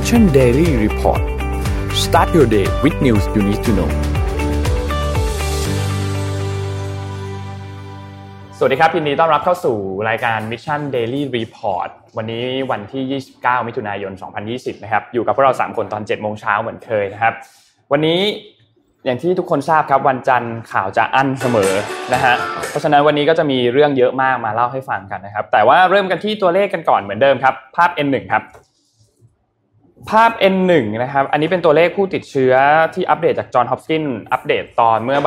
Mission Daily Report Start your day with news you need to know สวัสดีครับยินดีต้อนรับเข้าสู่รายการ Mission Daily Report วันนี้วันที่29มิถุนายน2020นะครับอยู่กับพวกเรา3คนตอน 7:00 น.เหมือนเคยนะครับวันนี้อย่างที่ทุกคนทราบครับวันจันทร์ข่าวจะอั้นเสมอนะฮะเพราะฉะนั้นวันนี้ก็จะมีเรื่องเยอะมากมาเล่าให้ฟังกันนะครับแต่ว่าเริ่มกันที่ตัวเลขกันก่อนเหมือนเดิมครับภาพ N1 ครับภาพ N1 นะครับอันนี้เป็นตัวเลขผู้ติดเชื้อที่อัปเดตจากจอห์นฮอปกินส์อัปเดตตอนเมื่อ 14:30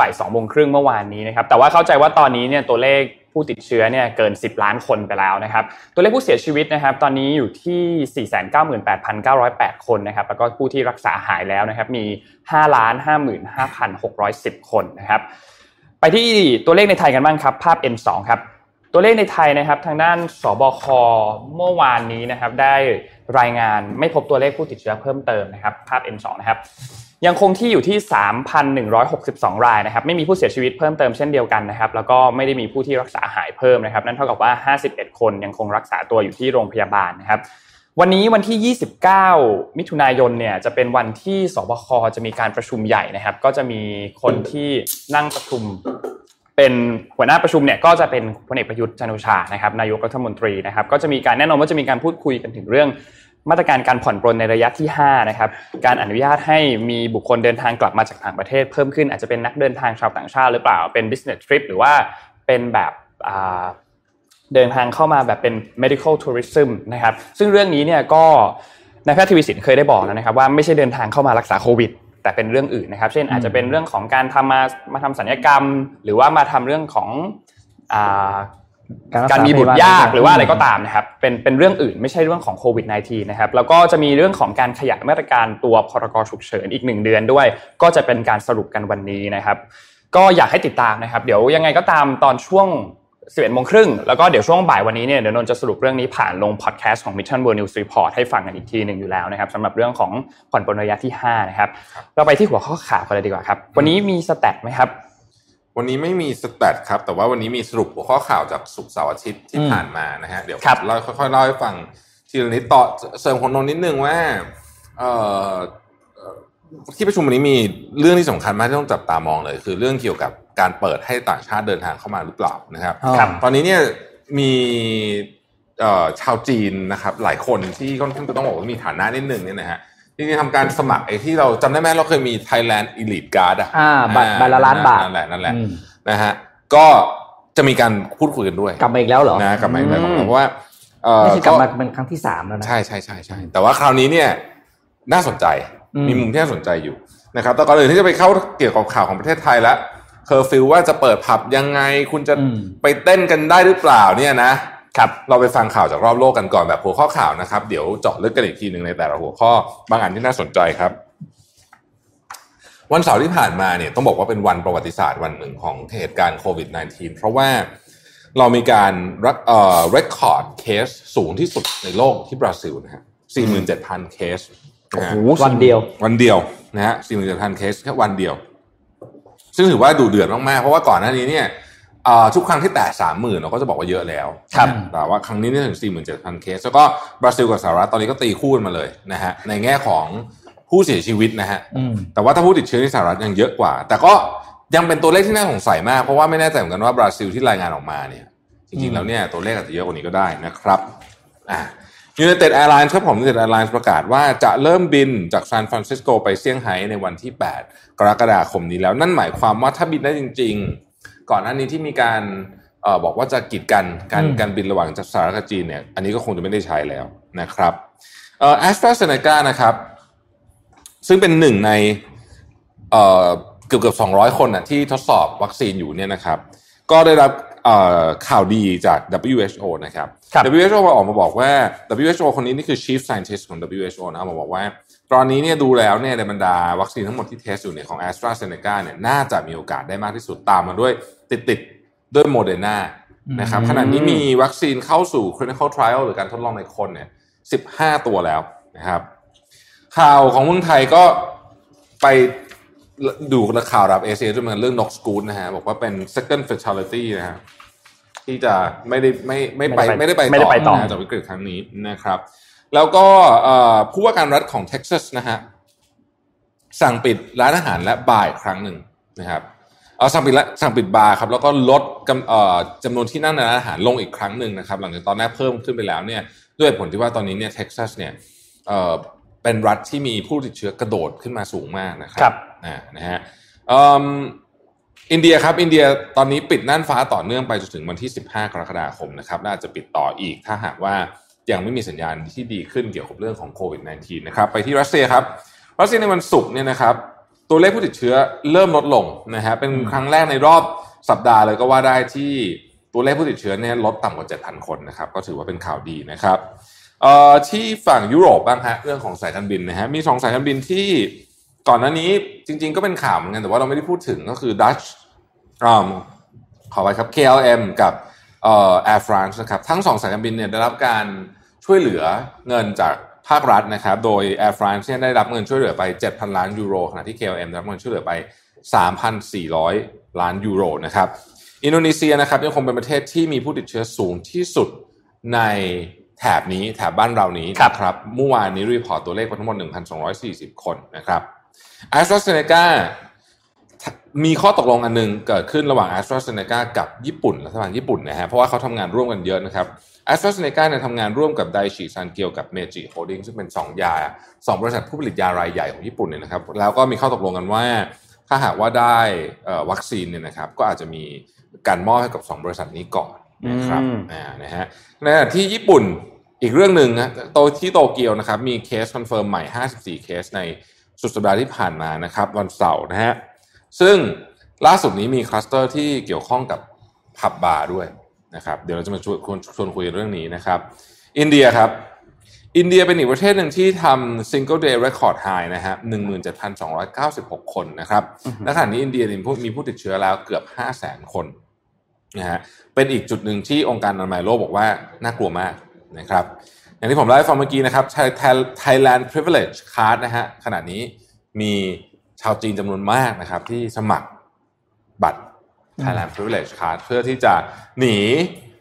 น.เมื่อวานนี้นะครับแต่ว่าเข้าใจว่าตอนนี้เนี่ยตัวเลขผู้ติดเชื้อเนี่ยเกิน10ล้านคนไปแล้วนะครับตัวเลขผู้เสียชีวิตนะครับตอนนี้อยู่ที่ 498,908 คนนะครับแล้วก็ผู้ที่รักษาหายแล้วนะครับมี 5,55,610 คนนะครับไปที่ตัวเลขในไทยกันบ้างครับภาพ N2 ครับตัวเลขในไทยนะครับทางด้านสบคเมื่อวานนี้นะครับได้รายงานไม่พบตัวเลขผู้ติดเชื้อเพิ่มเติมนะครับภาพ N2 นะครับยังคงที่อยู่ที่ 3,162 รายนะครับไม่มีผู้เสียชีวิตเพิ่มเติมเช่นเดียวกันนะครับแล้วก็ไม่ได้มีผู้ที่รักษาหายเพิ่มนะครับนั่นเท่ากับว่า51คนยังคงรักษาตัวอยู่ที่โรงพยาบาลนะครับวันนี้วันที่29มิถุนายนเนี่ยจะเป็นวันที่สบคจะมีการประชุมใหญ่นะครับก็จะมีคนที่นั่งประชุมเป็นหัวหน้าประชุมเนี่ยก็จะเป็นพลเอกประยุทธ์จันทร์โอชานะครับนายกรัฐมนตรีนะครับก็จะมีการแน่นอนว่าจะมีการพูดคุยกันถึงเรื่องมาตรการการผ่อนปรนในระยะที่5นะครับการอนุญาตให้มีบุคคลเดินทางกลับมาจากต่างประเทศเพิ่มขึ้นอาจจะเป็นนักเดินทางชาวต่างชาติหรือเปล่าเป็น business trip หรือว่าเป็นแบบเดินทางเข้ามาแบบเป็น medical tourism นะครับซึ่งเรื่องนี้เนี่ยก็นายแพทย์ทวีสินเคยได้บอกแล้วนะครับว่าไม่ใช่เดินทางเข้ามารักษาโควิดแต่เป็นเรื่องอื่นนะครับเช่นอาจจะเป็นเรื่องของการมาทำศัลยกรรมหรือว่ามาทำเรื่องของการมีบุตรยากหรือว่าอะไรก็ตามนะครับเป็นเรื่องอื่นไม่ใช่เรื่องของโควิด-19 นะครับแล้วก็จะมีเรื่องของการขยายมาตรการตัวพรกฉุกเฉินอีก1เดือนด้วยก็จะเป็นการสรุปกันวันนี้นะครับก็อยากให้ติดตามนะครับเดี๋ยวยังไงก็ตามตอนช่วง 11:30 น.แล้วก็เดี๋ยวช่วงบ่ายวันนี้เนี่ยเดี๋ยวนนท์จะสรุปเรื่องนี้ผ่านลงพอดแคสต์ของ Mission World News Report ให้ฟังกันอีกทีนึงอยู่แล้วนะครับสำหรับเรื่องของผ่อนปรนระยะที่5นะครับเราไปที่หัวข้อข่าวกันเลยดีกว่าครับวันนี้มีสแตทมั้ยครับวันนี้ไม่มีสแตทครับแต่ว่าวันนี้มีสรุปหัวข้อข่าวจากศุกร์เสาร์อาทิตย์ที่ผ่านมานะฮะเดี๋ยวเราค่อยๆเล่าให้ฟังทีละนิดต่อเสริมของนนท์นิดนึงว่าที่ประชุมวันนี้มีเรื่องที่สำคัญมากที่ต้องจับตามองเลยคือเรื่องเกี่ยวกับการเปิดให้ต่างชาติเดินทางเข้ามาหรือเปล่านะครับตอนนี้เนี่ยมีชาวจีนนะครับหลายคนที่ค่อนข้างจะต้องบอกว่ามีฐานะนิดนึงเนี่ยนะฮะที่ทำการสมัครไอ้ที่เราจำได้ไหมเราเคยมี Thailand Elite Card อ่ะบัตรละล้านบาทนั่นแหละนะฮะก็จะมีการพูดคุยกันด้วยกลับมาอีกแล้วเหรอนะกลับมาอีกแล้วเพราะว่าไม่ใช่กลับมาเป็นครั้งที่3แล้วนะใช่ๆๆแต่ว่าคราวนี้เนี่ยน่าสนใจมีมุมที่น่าสนใจอยู่นะครับแต่ก่อนอื่นที่จะไปเข้าเกี่ยวกับข่าวของประเทศไทยละเคอร์ฟิวว่าจะเปิดผับยังไงคุณจะไปเต้นกันได้หรือเปล่าเนี่ยนะครับเราไปฟังข่าวจากรอบโลกกันก่อนแบบหัวข้อข่าวนะครับเดี๋ยวเจาะลึกกันอีกทีนึงในแต่ละหัวข้อบางอันที่น่าสนใจครับวันเสาร์ที่ผ่านมาเนี่ยต้องบอกว่าเป็นวันประวัติศาสตร์วันหนึ่งของเหตุการณ์โควิด -19 เพราะว่าเรามีการเรคคอร์ดเคสสูงที่สุดในโลกที่บราซิลนะฮะ 47,000 เคสโอ้โหวันเดียวนะฮะ 47,000 เคสแค่วันเดียวซึ่งถือว่าดุเดือดมากๆเพราะว่าก่อนหน้านี้เนี่ยทุกครั้งที่แตะ 30,000 เราก็จะบอกว่าเยอะแล้วแต่ว่าครั้งนี้เนี่ยถึง 47,000 เคสแล้วก็บราซิลกับสหรัฐตอนนี้ก็ตีคู่กันมาเลยนะฮะในแง่ของผู้เสียชีวิตนะฮะแต่ว่าถ้าผู้ติดเชื้อในสหรัฐยังเยอะกว่าแต่ก็ยังเป็นตัวเลขที่น่าสงสัยมากเพราะว่าไม่แน่ใจเหมือนกันว่าบราซิลที่รายงานออกมาเนี่ยจริงๆแล้วเนี่ยตัวเลขอาจจะเยอะกว่านี้ก็ได้นะครับUnited Airlines ครับผม United Airlines ประกาศว่าจะเริ่มบินจากซานฟรานซิสโกไปเซี่ยงไฮ้ในวันที่8กรกฎาคมนี้แล้วนั่นหมายความว่าถ้าบินได้จริงก่อนหน้านี้ที่มีการบอกว่าจะกีดกันการบินระหว่างสหรัฐกับจีนเนี่ยอันนี้ก็คงจะไม่ได้ใช้แล้วนะครับAstraZeneca นะครับซึ่งเป็นหนึ่งในเกือบ200 คนน่ะที่ทดสอบวัคซีนอยู่เนี่ยนะครับก็ได้รับข่าวดีจาก WHO นะครับ WHO ออกมาบอกว่า WHO คนนี้นี่คือ Chief Scientist ของ WHO นะมาบอกว่าตอนนี้เนี่ยดูแล้วเนี่ยในบรรดาวัคซีนทั้งหมดที่เทสอยู่เนี่ยของ AstraZeneca เนี่ยน่าจะมีโอกาสได้มากที่สุดตามมาด้วยติดด้วย Moderna นะครับขณะนี้มีวัคซีนเข้าสู่ clinical trial หรือการทดลองในคนเนี่ย15ตัวแล้วนะครับข่าวของเมืองไทยก็ไปดูข่าวรับเอเชียด้วยเหมือนเรื่องนกสกู๊ตนะฮะบอกว่าเป็น second fatality นะฮะที่จะไม่ได้ไปต่อจากวิกฤตครั้งนี้นะครับ แล้วก็ผู้ว่าการรัฐของเท็กซัสนะฮะสั่งปิดร้านอาหารและบาร์ครั้งหนึ่งนะครับสั่งปิดบาร์ครับแล้วก็ลดจำนวนที่นั่งในร้านอาหารลงอีกครั้งหนึ่งนะครับหลังจากตอนแรกเพิ่มขึ้นไปแล้วเนี่ยด้วยผลที่ว่าตอนนี้เนี่ยเท็กซัสเนี่ยเป็นรัฐที่มีผู้ติดเชื้อกระโดดขึ้นมาสูงมากนะครับนะฮะอินเดียครับอินเดียตอนนี้ปิดน่านฟ้าต่อเนื่องไปจนถึงวันที่15กรกฎาคมนะครับน่าจะปิดต่ออีกถ้าหากว่ายังไม่มีสัญญาณที่ดีขึ้นเกี่ยวกับเรื่องของโควิด -19 นะครับไปที่รัสเซียครับรัสเซียในวันศุกร์เนี่ยนะครับตัวเลขผู้ติดเชื้อเริ่มลดลงนะฮะเป็นครั้งแรกในรอบสัปดาห์เลยก็ว่าได้ที่ตัวเลขผู้ติดเชื้อเนี่ยลดต่ำกว่า 7,000 คนนะครับก็ถือว่าเป็นข่าวดีนะครับที่ฝั่งยุโรปบ้างฮะเรื่องของสายการบินนะฮะมี2สายการบินที่ก่อนหน้านี้จริงๆก็เป็นข่าวเหมือนกันแต่ว่าเราไม่ได้พูดถึงก็คือ Dutch ขอไปครับ KLM กับAir France นะครับทั้ง2สายการบินเนี่ยได้รับการช่วยเหลือเงินจากภาครัฐนะครับโดย Air France เนี่ยได้รับเงินช่วยเหลือไป 7,000 ล้านยูโรขณะที่ KLM ได้รับเงินช่วยเหลือไป 3,400 ล้านยูโรนะครับอินโดนีเซียนะครับยังคงเป็นประเทศที่มีผู้ติดเชื้อสูงที่สุดในแถบนี้แถบบ้านเรานี้นะครับเมื่อวานนี้รีพอร์ตตัวเลขทั้งหมด 1,240 คนนะครับ AstraZeneca มีข้อตกลงอันนึงเกิดขึ้นระหว่าง AstraZeneca กับญี่ปุ่นรัฐบาลญี่ปุ่นนะฮะเพราะว่าเขาทำงานร่วมกันเยอะนะครับ AstraZeneca เนี่ยทำงานร่วมกับ Daiichi Sankyo กับ Meiji Holding ซึ่งเป็น2บริษัทผู้ผลิตยารายใหญ่ของญี่ปุ่นเนี่ยนะครับแล้วก็มีข้อตกลงกันว่าถ้าหากว่าได้วัคซีนเนี่ยนะครับก็อาจจะมีการมอบให้กับ2บริษัทนี้ก่อนนะครับนะฮะในขณะที่ญี่ปุ่นอีกเรื่องนึงนะที่โตเกียวนะครับมีเคสคอนเฟิร์มใหม่54เคสในสุดสัปดาห์ที่ผ่านมานะครับวันเสาร์นะฮะซึ่งล่าสุดนี้มีคลัสเตอร์ที่เกี่ยวข้องกับผับบาร์ด้วยนะครับเดี๋ยวเราจะมาชวนคุยเรื่องนี้นะครับอินเดียครับอินเดียเป็นอีกประเทศหนึ่งที่ทำ Single Day Record High นะฮะ 17,296 คนนะครับณขณะนี้อินเดียมีผู้ติดเชื้อแล้วเกือบ 500,000 คนนะฮะเป็นอีกจุดหนึ่งที่องค์การอนามัยโลกบอกว่าน่ากลัวมากนะครับอย่างที่ผมเล่าให้ฟังเมื่อกี้นะครับ Thailand Privilege Card นะฮะขณะนี้มีชาวจีนจำนวนมากนะครับที่สมัครบัตร Thailand Privilege Card เพื่อที่จะหนี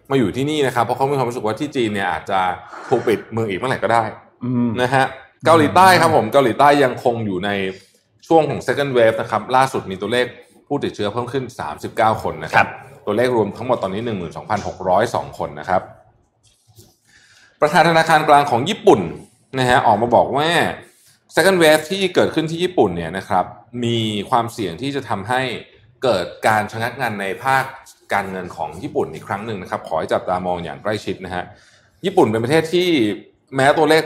มาอยู่ที่นี่นะครับเพราะเขามีความรู้สึกว่าที่จีนเนี่ยอาจจะถูกปิดเมืองอีกเมื่อไหร่ก็ได้นะฮะเกาหลีใต้ครับผมเกาหลีใต้ยังคงอยู่ในช่วงของ second wave นะครับล่าสุดมีตัวเลขผู้ติดเชื้อเพิ่มขึ้น39คนนะครับตัวเลขรวมทั้งหมดตอนนี้ 12,602 คนนะครับประธานธนาคารกลางของญี่ปุ่นนะฮะออกมาบอกว่า second wave ที่เกิดขึ้นที่ญี่ปุ่นเนี่ยนะครับมีความเสี่ยงที่จะทำให้เกิดการชะงักงันในภาคการเงินของญี่ปุ่นอีกครั้งหนึ่งนะครับขอให้จับตามองอย่างใกล้ชิดนะฮะญี่ปุ่นเป็นประเทศที่แม้ตัวเลข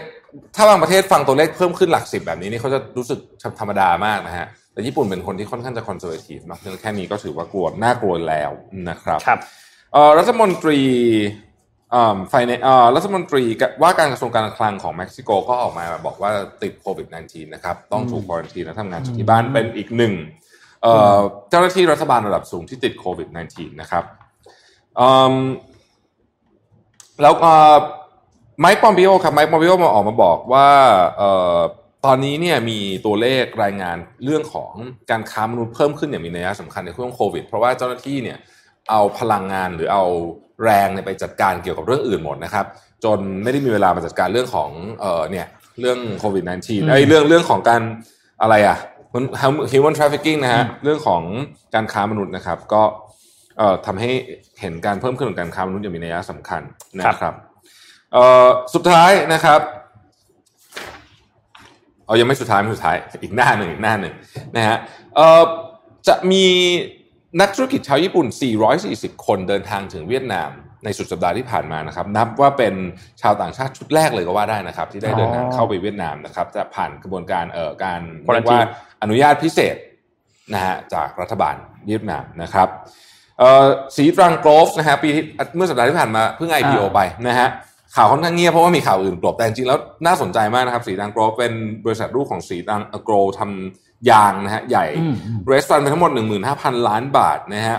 ถ้าบางประเทศฟังตัวเลขเพิ่มขึ้นหลัก10แบบนี้นี่เขาจะรู้สึกธรรมดามากนะฮะแต่ญี่ปุ่นเป็นคนที่ค่อนข้างจะคอนเซอร์เวทีฟมากแค่นี้ก็ถือว่ากลัวน่ากลัวแล้วนะครับรัฐมนตรีรัฐมนตรีว่าการกระทรวงการคลังของเม็กซิโกก็ออกมาบอกว่าติดโควิด -19 นะครับต้องถูกควอรันทีนและทำงานจากที่บ้านเป็นอีกหนึ่งเจ้าหน้าที่รัฐบาลระดับสูงที่ติดโควิด -19 นะครับแล้วไมค์ ปอมปิโอครับไมค์ ปอมปิโอมาออกมาบอกว่าตอนนี้เนี่ยมีตัวเลขรายงานเรื่องของการค้ามนุษย์เพิ่มขึ้นอย่างมีนัยสำคัญในช่วงโควิดเพราะว่าเจ้าหน้าที่เนี่ยเอาพลังงานหรือเอาแรงไปจัดการเกี่ยวกับเรื่องอื่นหมดนะครับจนไม่ได้มีเวลามาจัดการเรื่องของเรื่องโควิด -19 ไอ้เรื่องของการอะไรอ่ะHuman Trafficking นะฮะเรื่องของการค้ามนุษย์นะครับก็ทำให้เห็นการเพิ่มขึ้นของการค้ามนุษย์อย่างมีนัยสำคัญนะครับสุดท้ายนะครับยังไม่สุดท้ายอีกหน้าหนึ่งนะฮะจะมีนักธุรกิจชาวญี่ปุ่น440คนเดินทางถึงเวียดนามในสุดสัปดาห์ที่ผ่านมานะครับนับว่าเป็นชาวต่างชาติชุดแรกเลยก็ว่าได้นะครับที่ได้เดินทางเข้าไปเวียดนามนะครับจะผ่านกระบวนการการเรียกว่าอนุญาตพิเศษนะฮะจากรัฐบาลเวียดนามนะครับสีตรังโกลฟนะฮะปีเมื่อสัปดาห์ที่ผ่านมาเพิ่ง IPO ไปนะฮะข่าวค่อนข้างเงียบเพราะว่ามีข่าวอื่นกลบแต่จริงๆแล้วน่าสนใจมากนะครับสีตรังโกลฟเป็นบริษัทลูกของสีตรังโกลทำยางนะฮะใหญ่เรสฟันไปทั้งหมด 15,000 ล้านบาทนะฮะ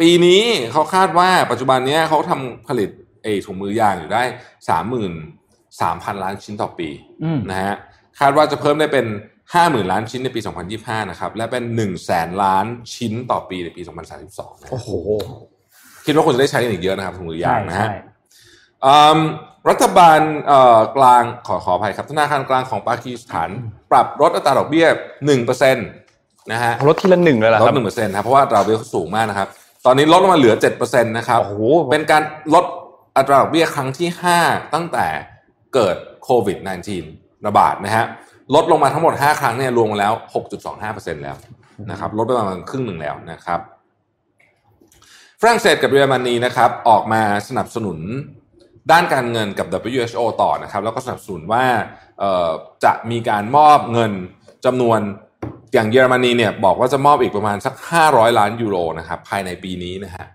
ปีนี้เขาคาดว่าปัจจุบันนี้เขาทำผลิตถุงมือยางอยู่ได้ 33,000 ล้านชิ้นต่อปีนะฮะคาดว่าจะเพิ่มได้เป็น 50,000 ล้านชิ้นในปี2025นะครับและเป็น 100,000 ล้านชิ้นต่อปีในปี2032โอ้โหคิดว่าคนจะได้ใช้กันอีกเยอะนะครับถุงมือยางนะฮะ รัฐบาลกลางขออภัยครับธนาคารกลางของปากีสถานปรับลดอัตราดอกเบี้ย 1% นะฮะลดทีละ1เลยเหรอครับลด 1% ครับเพราะว่าอัตราดอกเบี้ยสูงมากนะครับตอนนี้ลดลงมาเหลือ 7% นะครับโอ้โหเป็นการลดอัตราดอกเบี้ยครั้งที่5ตั้งแต่เกิดโควิด -19 ระบาดนะฮะลดลงมาทั้งหมด5ครั้งเนี่ยรวมแล้ว 6.25% แล้วนะครับลดไปประมาณครึ่งนึงแล้วนะครับฝรั่งเศสกับเยอรมนีนะครับออกมาสนับสนุนด้านการเงินกับ WHO ต่อนะครับแล้วก็สนับสนุนว่าจะมีการมอบเงินจำนวนอย่างเยอรมนีเนี่ยบอกว่าจะมอบอีกประมาณสัก500 ล้านยูโรนะครับภายในปีนี้นะฮะ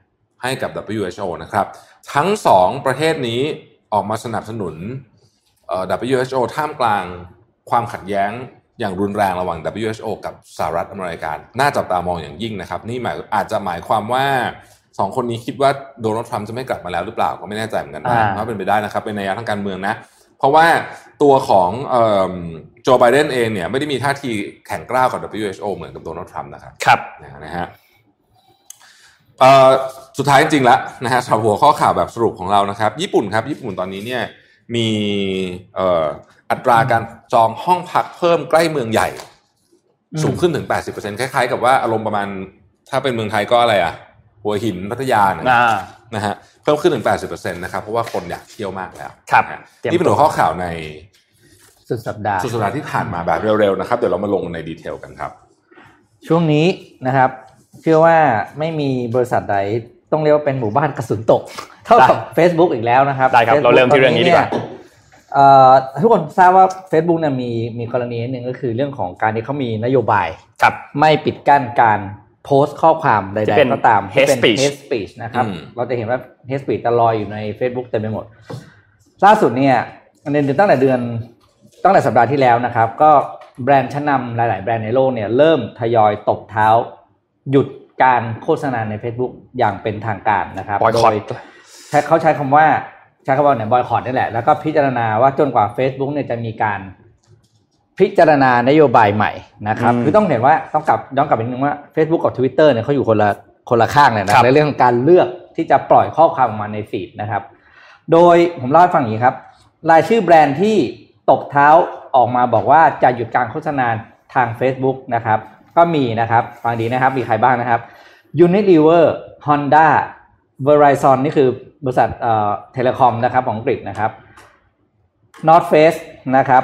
ให้กับ WHO นะครับทั้ง2ประเทศนี้ออกมาสนับสนุนWHO ท่ามกลางความขัดแย้งอย่างรุนแรงระหว่าง WHO กับสหรัฐอเมริกาน่าจับตามองอย่างยิ่งนะครับนี่อาจจะหมายความว่า2คนนี้คิดว่าโดนัลด์ทรัมป์จะไม่กลับมาแล้วหรือเปล่าก็ไม่แน่ใจเหมือนกันนะก็เป็นไปได้นะครับเป็นนัยยะทางการเมืองนะเพราะว่าตัวของโจไบเดนเองเนี่ยไม่ได้มีท่าทีแข็งกร้าวกับ WHO เหมือนกับโดนัลด์ทรัมป์นะครับครับนะฮะสุดท้ายจริงๆแล้วนะฮะหัวข้อข่าวแบบสรุปของเรานะครับญี่ปุ่นครับญี่ปุ่นตอนนี้เนี่ยมีอัตราการจองห้องพักเพิ่มใกล้เมืองใหญ่สูงขึ้นถึง 80% คล้ายๆกับว่าอารมณ์ประมาณถ้าเป็นเมืองไทยก็อะไรอ่ะหัวหินพัทยานะฮะเพิ่มขึ้นถึง 80% นะครับเพราะว่าคนอยากเที่ยวมากแล้วครับนี่เป็นหัวข้อข่าวในสุดสัปดาห์ที่ผ่านมาแบบเร็วๆนะครับเดี๋ยวเรามาลงในดีเทลกันครับช่วงนี้นะครับเชื่อว่าไม่มีบริษัทใดต้องเรียกว่าเป็นหมู่บ้านกระสุนตกเท่ากับ Facebook อีกแล้วนะครับได้ครับเราเริ่มที่เรื่องนี้ดีกว่าทุกคนทราบว่า Facebook เนี่ยมีกรณีนึงก็คือเรื่องของการที่เขามีนโยบายไม่ปิดกั้นการโพสต์ข้อความใดๆก็ตามที่เป็น hate speech นะครับเราจะเห็นว่า hate speech ตลอดอยู่ใน Facebook เต็มไปหมดล่าสุดเนี่ยตั้งแต่สัปดาห์ที่แล้วนะครับก็แบรนด์ชั้นนำหลายๆแบรนด์ในโลกเนี่ยเริ่มทยอยตบเท้าหยุดการโฆษณาใน Facebook อย่างเป็นทางการนะครับโดยเขาใช้คำว่าเนี่ยบอยคอตนี่แหละแล้วก็พิจารณาว่าจนกว่า Facebook เนี่ยจะมีการพิจารณานโยบายใหม่นะครับคือต้องเห็นว่าย้อนกลับไปนิดนึงว่า Facebook กับ Twitter เนี่ยเขาอยู่คนละข้างเนี่ยนะในเรื่องของการเลือกที่จะปล่อยข้อความออกมาในฟีดนะครับโดยผมเล่าให้ฟังอย่างนี้ครับรายชื่อแบรนด์ที่ตบเท้าออกมาบอกว่าจะหยุดการโฆษณาทาง Facebook นะครับก็มีนะครับฟังดีนะครับมีใครบ้างนะครับ Unilever Honda Verizon นี่คือบริษัทเทเลคอมนะครับของอังกฤษนะครับ North Face นะครับ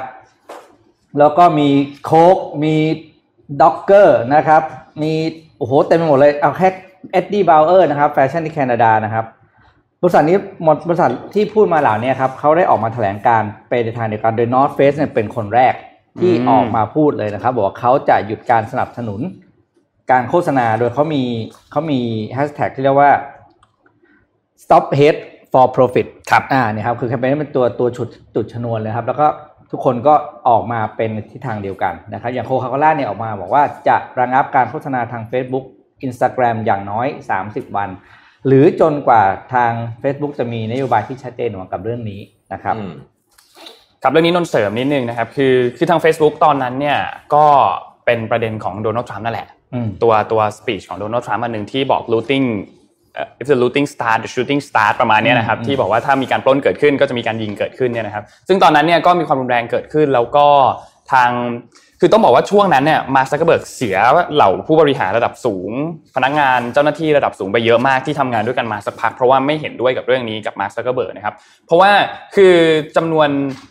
แล้วก็มีโค้กมีด็อกเกอร์นะครับมีโอ้โหเต็มไปหมดเลยเอาแค่เอ็ดดี้บาวเออร์นะครับแฟชั่นที่แคนาดานะครับบริษัทที่พูดมาเหล่านี้ครับเขาได้ออกมาแถลงการไปในทางเดียวกันโดย North Face เนี่ยเป็นคนแรกที่ออกมาพูดเลยนะครับบอกว่าเขาจะหยุดการสนับสนุนการโฆษณาโดยเขามีแฮชแท็กที่เรียกว่า Stop Hate for Profit ครับเนี่ยครับคือแคมเปญนี้เป็นตัวจุดชนวนเลยครับแล้วก็ทุกคนก็ออกมาเป็นทิศทางเดียวกันนะครับอย่าง Coca-Cola เนี่ยออกมาบอกว่าจะระงับการโฆษณาทาง Facebook Instagram อย่างน้อย30วันหรือจนกว่าทาง Facebook จะมีนโยบายที่ชัดเจนเกี่ยวกับเรื่องนี้นะครับครับเรื่องนี้นนเสริมนิดนึงนะครับคือทาง Facebook ตอนนั้นเนี่ยก็เป็นประเด็นของโดนัลด์ทรัมป์นั่นแหละตัวสปีชของโดนัลด์ทรัมป์อันนึงที่บอก if the looting starts the shooting starts ประมาณนี้นะครับที่บอกว่าถ้ามีการปล้นเกิดขึ้นก็จะมีการยิงเกิดขึ้นเนี่ยนะครับซึ่งตอนนั้นเนี่ยก็มีความรุนแรงเกิดขึ้นแล้วก็คือต้องบอกว่าช่วงนั้นเนี่ยมาร์ค ซักเคอร์เบิร์กเสียเหล่าผู้บริหารระดับสูงพนักงานเจ้าหน้าที่ระดับสูงไปเยอะมากที่ทำงานด้วยกันมาสักพักเพราะว่าไม่เห็นด้วยกับเรื่องนี้กับมาร์ค ซักเคอร์เบิร์กนะครับเพราะว่าคือจำนวน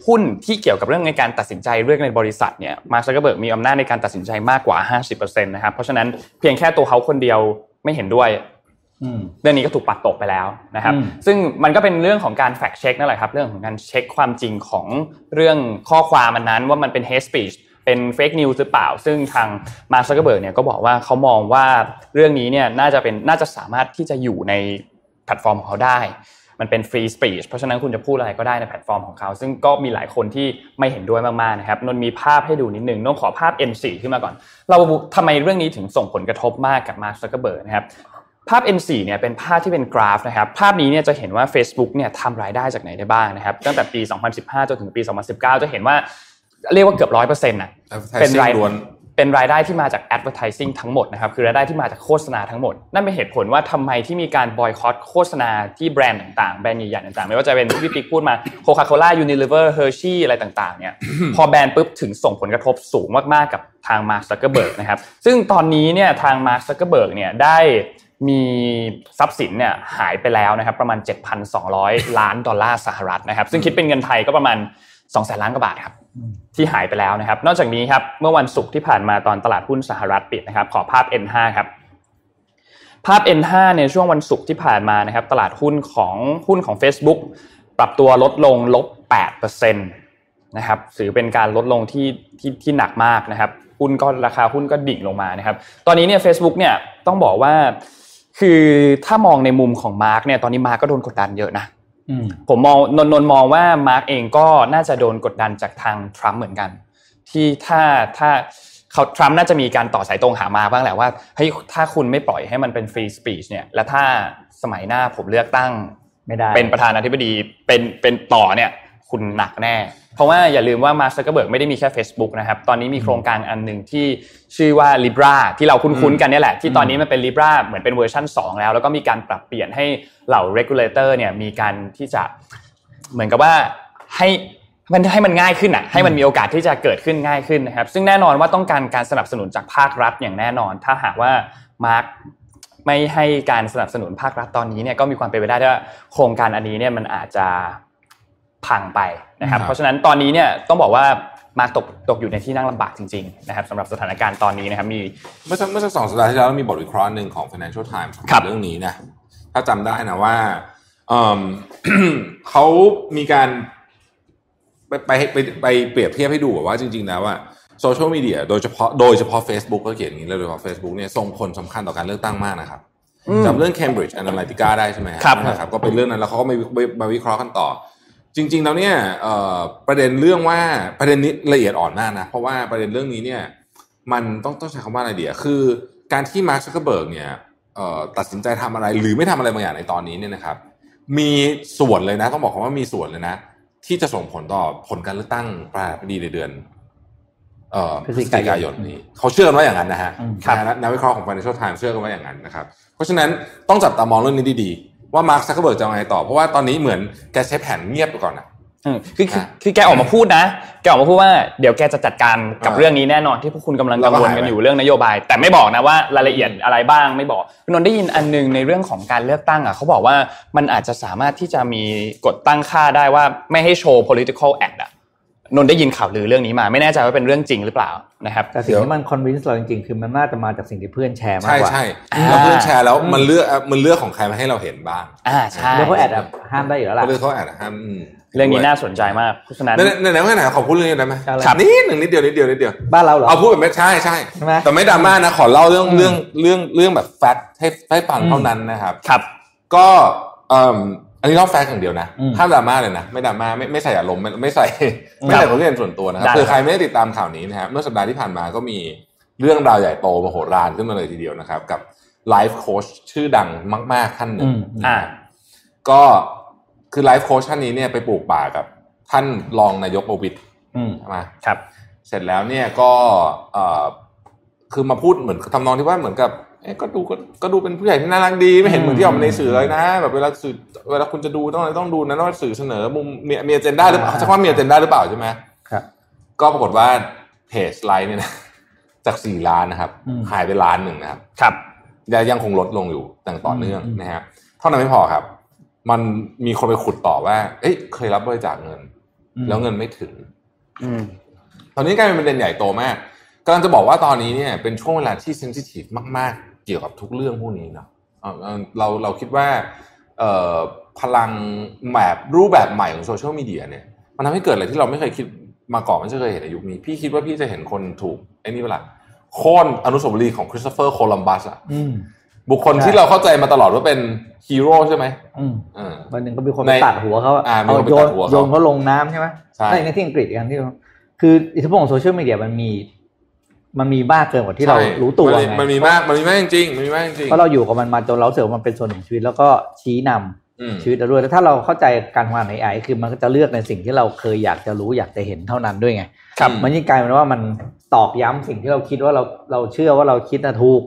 หุ้นที่เกี่ยวกับเรื่องในการตัดสินใจเรื่องในบริษัทเนี่ยมาร์ค ซักเคอร์เบิร์กมีอำนาจในการตัดสินใจมากกว่า 50% นะครับเพราะฉะนั้นเพียงแค่ตัวเขาคนเดียวไม่เห็นด้วยเรื่องนี้ก็ถูกปัดตกไปแล้วนะครับซึ่งมันก็เป็นเรื่องของการแฟกเช็คนั่นแหละครับเรื่องของการเช็คความจริงของเรื่องข้อความอันนั้นว่ามันเป็น hate speech เป็น fake news หรือเปล่าซึ่งทางมาร์ค ซักเคอร์เบิร์กเนี่ยก็บอกว่าเขามองว่าเรื่องนี้เนี่ยน่าจะสามารถที่จะอยู่ในแพลตฟอร์มของเขาได้มันเป็น free speech เพราะฉะนั้นคุณจะพูดอะไรก็ได้ในแพลตฟอร์มของเขาซึ่งก็มีหลายคนที่ไม่เห็นด้วยมากๆนะครับนนมีภาพให้ดูนิดนึงน้องขอภาพ N4 ขึ้นมาก่อนเราทำไมเรื่องนี้ถึงส่งผลกระทบมากกับมาร์ค ซักเคอร์เบิร์กนะครับภาพ N4 เนี่ยเป็นภาพที่เป็นกราฟนะครับภาพนี้เนี่ยจะเห็นว่า Facebook เนี่ยทำรายได้จากไหนได้บ้างนะครับตั้งแต่ปี2015จนถึงปี2019จะเห็นว่าเรียกว่าเกือบ 100% น่ะเป็นราย เป็นรายได้ที่มาจาก advertising ทั้งหมดนะครับคือรายได้ที่มาจากโฆษณาทั้งหมดนั่นเป็นเหตุผลว่าทำไมที่มีการบอยคอตโฆษณาที่แบรนด์ต่างๆแบรนด์ใหญ่ๆต่างๆไม่ว่าจะเป็นที่พี่ปิ๊กพูดมา Coca-Cola Unilever Hershey อะไรต่างๆเนี่ย พอแบรนด์ปุ๊บถึงส่งผลกระทบสูงมากๆกับทาง Mark Zuckerberg นะครับซึ่งตอนนี้เนี่ยทาง Mark Zuckerberg เนี่ยได้มีทรัพย์สินเนี่ยหายไปแล้วนะครับประมาณ 7,200 ล้านดอลลาร์สหรัฐนะครับซึ่งคิดเป็นเงินไทยก็ประมาณ 200,000 ล้านกว่าบาทครับที่หายไปแล้วนะครับนอกจากนี้ครับเมื่อวันศุกร์ที่ผ่านมาตอนตลาดหุ้นสหรัฐปิดนะครับขอภาพ N5 ครับภาพ N5 ในช่วงวันศุกร์ที่ผ่านมานะครับตลาดหุ้นของ Facebook ปรับตัวลดลง -8% นะครับถือเป็นการลดลงที่หนักมากนะครับหุ้นก็ราคาหุ้นก็ดิ่งลงมานะครับตอนนี้เนี่ย Facebook เนี่ยต้องบอกว่าคือถ้ามองในมุมของมาร์คเนี่ยตอนนี้มาร์คก็โดนกดดันเยอะนะผมมองนนท์มองว่ามาร์คเองก็น่าจะโดนกดดันจากทางทรัมป์เหมือนกันที่ถ้าเขาทรัมป์น่าจะมีการต่อสายตรงหามาร์คบ้างแหละว่าเฮ้ยถ้าคุณไม่ปล่อยให้มันเป็นฟรีสปีชเนี่ยและถ้าสมัยหน้าผมเลือกตั้งไม่ได้เป็นประธานาธิบดีเป็นต่อเนี่ยคุณหนักแน่เพราะว่าอย่าลืมว่ามาร์ค ซักเกอร์เบิร์กไม่ได้มีแค่ Facebook นะครับตอนนี้มีโครงการอันนึงที่ชื่อว่า Libra ที่เราคุ้นๆกันนี่แหละที่ตอนนี้มันเป็น Libra เหมือนเป็นเวอร์ชั่น2แล้วก็มีการปรับเปลี่ยนให้เหล่า regulator เนี่ยมีการที่จะเหมือนกับว่าให้มันง่ายขึ้นน่ะให้มันมีโอกาสที่จะเกิดขึ้นง่ายขึ้นนะครับซึ่งแน่นอนว่าต้องการการสนับสนุนจากภาครัฐอย่างแน่นอนถ้าหากว่ามาร์คไม่ให้การสนับสนุนภาครัฐตอนนี้เนี่ยก็มีความเป็นไปได้ว่าโครงการอันนี้เนี่ยมันอาจจะพังไปนะครับเพราะฉะนั้นตอนนี้เนี่ยต้องบอกว่ามาตกอยู่ในที่นั่งลำบากจริงๆนะครับสำหรับสถานการณ์ตอนนี้นะครับมีเมื่อสัก2สัปดาห์ที่แล้วมีบทวิเคราะห์นึงของ Financial Times เรื่องนี้นะถ้าจำได้นะว่าเขามีการไปเปรียบเทียบให้ดูว่าจริงๆแล้วอ่ะโซเชียลมีเดียโดยเฉพาะ Facebook ก็เขียนอย่างนี้เลยโดยเฉพาะ Facebook เนี่ยส่งผลสำคัญต่อการเลือกตั้งมากนะครับจำเรื่อง Cambridge Analytica ได้ใช่ไหมครับก็เป็นเรื่องนั้นแล้วเขาก็มาวิเคราะห์กันต่อจริงๆแล้วเนี่ยประเด็นเรื่องว่าประเด็นนี้ละเอียดอ่อนมากนะเพราะว่าประเด็นเรื่องนี้เนี่ยมันต้องใช้คำว่าอะไรเดียวคือการที่มาร์ค ซักเคอร์เบิร์กเนี่ยตัดสินใจทำอะไรหรือไม่ทำอะไรบางอย่างในตอนนี้เนี่ยนะครับมีส่วนเลยนะต้องบอกว่ามีส่วนเลยนะที่จะส่งผลต่อผลการเลือกตั้งประธานาธิบดีในเดือนพฤศจิกายนนี้เขาเชื่อกันว่าอย่างนั้นนะฮะนักวิเคราะห์ของ Financial Times เชื่อกันว่าอย่างนั้นนะครับเพราะฉะนั้นต้องจับตามองเรื่องนี้ดีๆว่ามาร์ค ซักเคอร์เบิร์กจะยังไงต่อเพราะว่าตอนนี้เหมือนแกใช้แผนเงียบไปก่อนนะคือแกออกมาพูดนะแกออกมาพูดว่าเดี๋ยวแกจะจัดการกับเรื่องนี้แน่นอนที่พวกคุณกำลังกังวลกันอยู่เรื่องนโยบายแต่ไม่บอกนะว่ารายละเอียดอะไรบ้างไม่บอกนนท์ได้ยินอันนึงในเรื่องของการเลือกตั้งอ่ะเขาบอกว่ามันอาจจะสามารถที่จะมีกฎตั้งค่าได้ว่าไม่ให้โชว์ political ad อ่ะนนท์ได้ยินข่าวลือเรื่องนี้มาไม่แน่ใจว่าเป็นเรื่องจริงหรือเปล่านะครับแต่สิ่งที่มันคอนวินส์เราจริงๆคือมันน่าจะมาจากสิ่งที่เพื่อนแชร์มากกว่าใช่ๆแล้วเพื่อนแชร์แล้วมันเลือกของใครมาให้เราเห็นบ้างใช่แล้วก็แอดห้ามได้อยู่แล้วล่ะคือเขาแอดห้ามเรื่องนี้น่าสนใจมากเพราะฉะนั้นไหนขอพูดเรื่องนี้ได้มั้ยนิดเดียวบ้านเราเหรอเอาพูดแบบไม่ใช่ใช่แต่ไม่ดราม่านะขอเล่าเรื่องแบบแฟกต์ให้ฟังเท่านั้นนะครับครับก็อันนี้เล่าแฟกต์อย่างเดียวนะห้ามดราม่าเลยนะไม่ดราม่าไม่ใส่อารมณ์ไม่ใส่ผลประโยชน์ส่วนตัวนะครับคือใครไม่ได้ติดตามข่าวนี้นะครับเมื่อสัปดาห์ที่ผ่านมาก็มีเรื่องราวใหญ่โตมโหฬารขึ้นมาเลยทีเดียวนะครับกับไลฟ์โค้ชชื่อดังมากๆท่านหนึ่งก็คือไลฟ์โค้ชท่านนี้เนี่ยไปปลูกป่ากับท่านรองนายกประวิตรมาครับเสร็จแล้วเนี่ยก็คือมาพูดเหมือนทำนองที่ว่าเหมือนกับก็ดูเป็นผู้ใหญ่ที่น่ารักดีไม่เห็นเหมือนที่ออกมาในสื่อเลยนะแบบเวลาคุณจะดูต้องดูนะว่าสื่อเสนอมุมมีอเจนดาหรือเปล่าใช่ว่ามีอเจนดาหรือเปล่าใช่มั้ยครับก็ปรากฏว่าเพจไลฟ์เนี่ยนะจาก4ล้านนะครับหายไปล้านนึงนะครับครับยังคงลดลงอยู่ต่อเนื่องนะฮะเท่านั้นไม่พอครับมันมีคนไปขุดต่อว่าเอ้ยเคยรับบริจาคเงินแล้วเงินไม่ถึงตอนนี้กลายเป็นประเด็นใหญ่โตมากกำลังจะบอกว่าตอนนี้เนี่ยเป็นช่วงเวลาที่เซนซิทีฟมากๆเกี่ยวกับทุกเรื่องพวกนี้เนาะเราคิดว่าพลังแบบรูปแบบใหม่ของโซเชียลมีเดียเนี่ยมันทำให้เกิดอะไรที่เราไม่เคยคิดมาก่อนไม่เคยเห็นในยุคนี้พี่คิดว่าพี่จะเห็นคนถูกไอ้นี่เวลาโค่นอนุสาวรีย์ของคริสโตเฟอร์โคลัมบัสอ่ะบุคคลที่เราเข้าใจมาตลอดว่าเป็นฮีโร่ใช่ไหมวันหนึ่งก็มีคนไปตัดหัวเขาเอาโยนเขาลงน้ำใช่ไหมในที่อังกฤษกันที่คืออิทธิพลของโซเชียลมีเดียมันมีมากเกินกว่าที่เรารู้ตัวไงมันมีมากจริงๆเพราะเราอยู่กับมันมาจนเราเสื่อมมันเป็นส่วนหนึ่งชีวิตแล้วก็ชี้นำชีวิตเราด้วยแล้วถ้าเราเข้าใจการทำงานใน AI คือมันก็จะเลือกในสิ่งที่เราเคยอยากจะรู้อยากจะเห็นเท่านั้นด้วยไงมันยิ่งกลายเป็นว่ามัน ตอกย้ำสิ่งที่เราคิดว่าเราเชื่อว่าเราคิดน่ะถูก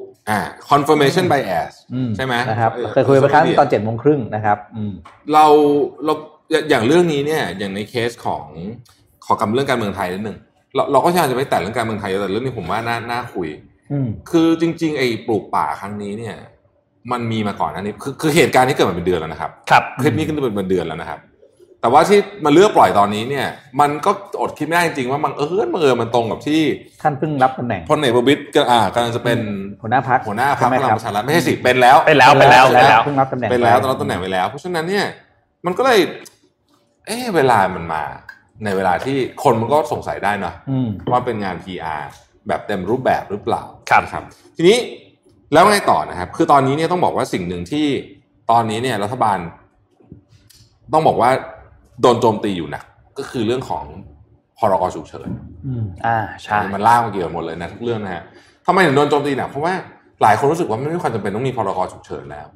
confirmation bias ใช่ไหมนะครับเคยคุยไปครั้งตอน 7:30 น.นะครับเราอย่างเรื่องนี้เนี่ยอย่างในเคสของขอกำเรื่องการเมืองไทยนิดนึงเราก็พยายามจะไม่แต่เรื่องการเมืองไทยแต่เรื่องนี้ผมว่าน่าคุยคือจริงๆไอ้ปลูกป่าครั้งนี้เนี่ยมันมีมาก่อนนะนี่คือเหตุการณ์ที่เกิดมาเป็นเดือนแล้วนะครับคลิปนี้ก็เป็นเดือนแล้วนะครับแต่ว่าที่มาเลือกปล่อยตอนนี้เนี่ยมันก็อดคิดไม่ได้จริงๆว่ามันมันตรงกับที่ท่านเพิ่งรับตำแหน่งพลเอกประวิตรกำลังจะเป็นหัวหน้าพรรคพลังประชารัฐไม่ใช่สิเป็นแล้วเพิ่งรับตำแหน่งไปแล้วเพราะฉะนั้นเนี่ยมันก็เลยเวลามันมาในเวลาที่คนมันก็สงสัยได้เนาะว่าเป็นงาน PR แบบเต็มรูปแบบหรือเปล่าครับทีนี้แล้วไงต่อนะครับคือตอนนี้เนี่ยต้องบอกว่าสิ่งหนึ่งที่ตอนนี้เนี่ยรัฐบาลต้องบอกว่าโดนโจมตีอยู่หนักก็คือเรื่องของพรก.ฉุกเฉินใช่มันล่ามาเกี่ยวหมดเลยนะทุกเรื่องนะฮะทำไมถึงโดนโจมตีหนักเพราะว่าหลายคนรู้สึกว่าไม่มีความจำเป็นต้องมีพรก.ฉุกเฉินแล้ว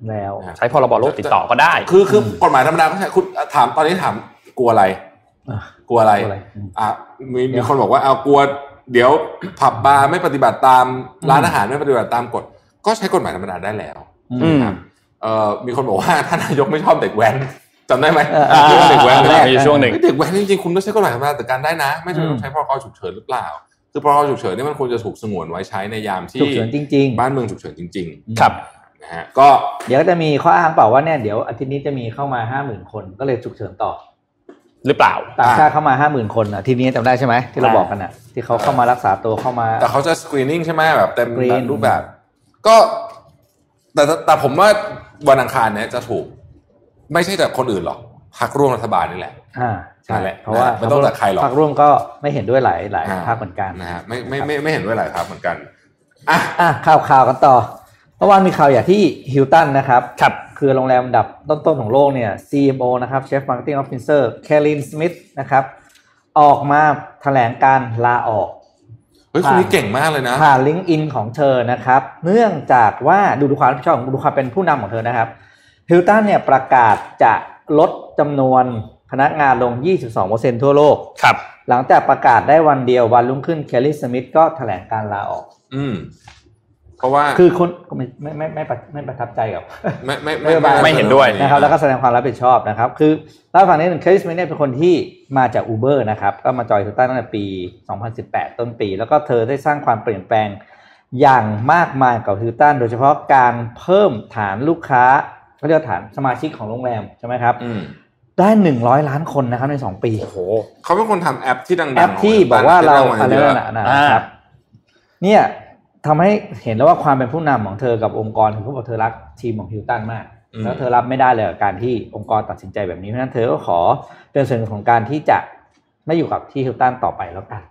ใช้พรบ.โรคติดต่อก็ได้คือกฎหมายธรรมดาก็ใช่คุณถามตอนนี้ถามกลัวอะไรมีคนบอกว่าเอากลัวเดี๋ยวผับบาร์ไม่ปฏิบัติตามร้านอาหารไม่ปฏิบัติตามกฎก็ใช้กฎหมายธรรมดาได้แล้วมีคนบอกว่าท่านนายกไม่ชอบเด็กแว้นจำได้ไหมเด็กแว้นแรกช่วงหนึ่งเด็กแว้นจริงๆคุณก็ใช้กฎหมายธรรมดาแต่การได้นะไม่จำเป็นต้องใช้พรก.ฉุกเฉินหรือเปล่าคือพรก.ฉุกเฉินนี่มันควรจะถูกสงวนไว้ใช้ในยามที่ฉุกเฉินจริงๆบ้านเมืองฉุกเฉินจริงๆครับนะฮะก็เดี๋ยวจะมีข้ออ้างเปล่าว่าเนี่ยเดี๋ยวอาทิตย์นี้จะมีเข้ามา 50,000 คนก็เลยฉุกเฉินต่อหรือเปล่าต่างชาติเข้ามา 50,000 คนอ่ะทีนี้จำได้ใช่ไหมที่เราบอกกันอ่ะที่เขาเข้ามารักษาตัวเข้ามาแต่เขาจะสกรีนนิ่งใช่ไหมแบบเต็มรูปแบบก็แต่ผมว่าวันอังคารเนี่ยจะถูกไม่ใช่จากคนอื่นหรอกพรรคร่วมรัฐบาลนี่แหละใช่แหละเพราะว่าไม่ต้องจากใครหรอกพรรคร่วมก็ไม่เห็นด้วยหลายพรรคเหมือนกันนะฮะไม่เห็นด้วยหลายพรรคเหมือนกันข่าวกันต่อเมื่อวานมีข่าวอย่างที่ฮิลตันนะครับคือโรงแรมดับต้นๆของโลกเนี่ย CMO นะครับ Chief Marketing Officer Karin Smith นะครับออกมาแถลงการลาออกคนนี้เก่งมากเลยนะผ่าน LinkedIn ของเธอนะครับเนื่องจากว่าดูความรับผิดชอบดูความเป็นผู้นำของเธอนะครับฮิลตันเนี่ยประกาศจะลดจำนวนพนักงานลง 22% ทั่วโลกครับหลังจากประกาศได้วันเดียววันรุ่งขึ้นแคลรีสมิธก็แถลงการลาออกเพราะว่าคือคนไม่ประทับใจกับไม่เห็นด้วยนะครับแล้วก็แสดงความรับผิดชอบนะครับคือถ้าฝั่งนี้หนึ่งคริสเมเนี่ยเป็นคนที่มาจาก Uber นะครับก็มาจอยฮิลตันตั้งแต่ปี2018ต้นปีแล้วก็เธอได้สร้างความเปลี่ยนแปลงอย่างมากมายกับฮิลตันโดยเฉพาะการเพิ่มฐานลูกค้าเขาเรียกฐานสมาชิกของโรงแรมใช่ไหมครับได้100ล้านคนนะครับใน2ปีโอ้โหเขาเป็นคนทำแอปที่ดังๆแอปที่บอกว่าเราอะไรนะครับเนี่ยทำให้เห็นแล้วว่าความเป็นผู้นำของเธอกับองค์กรคือเขาบอกเธอรักทีมของฮิลตันมากแล้วเธอรับไม่ได้เลยกับการที่องค์กรตัดสินใจแบบนี้เพราะฉะนั้นเธอก็ขอเป็นส่วนหนึ่งของการที่จะไม่อยู่กับที่ฮิลตันต่อไปแล้วกัน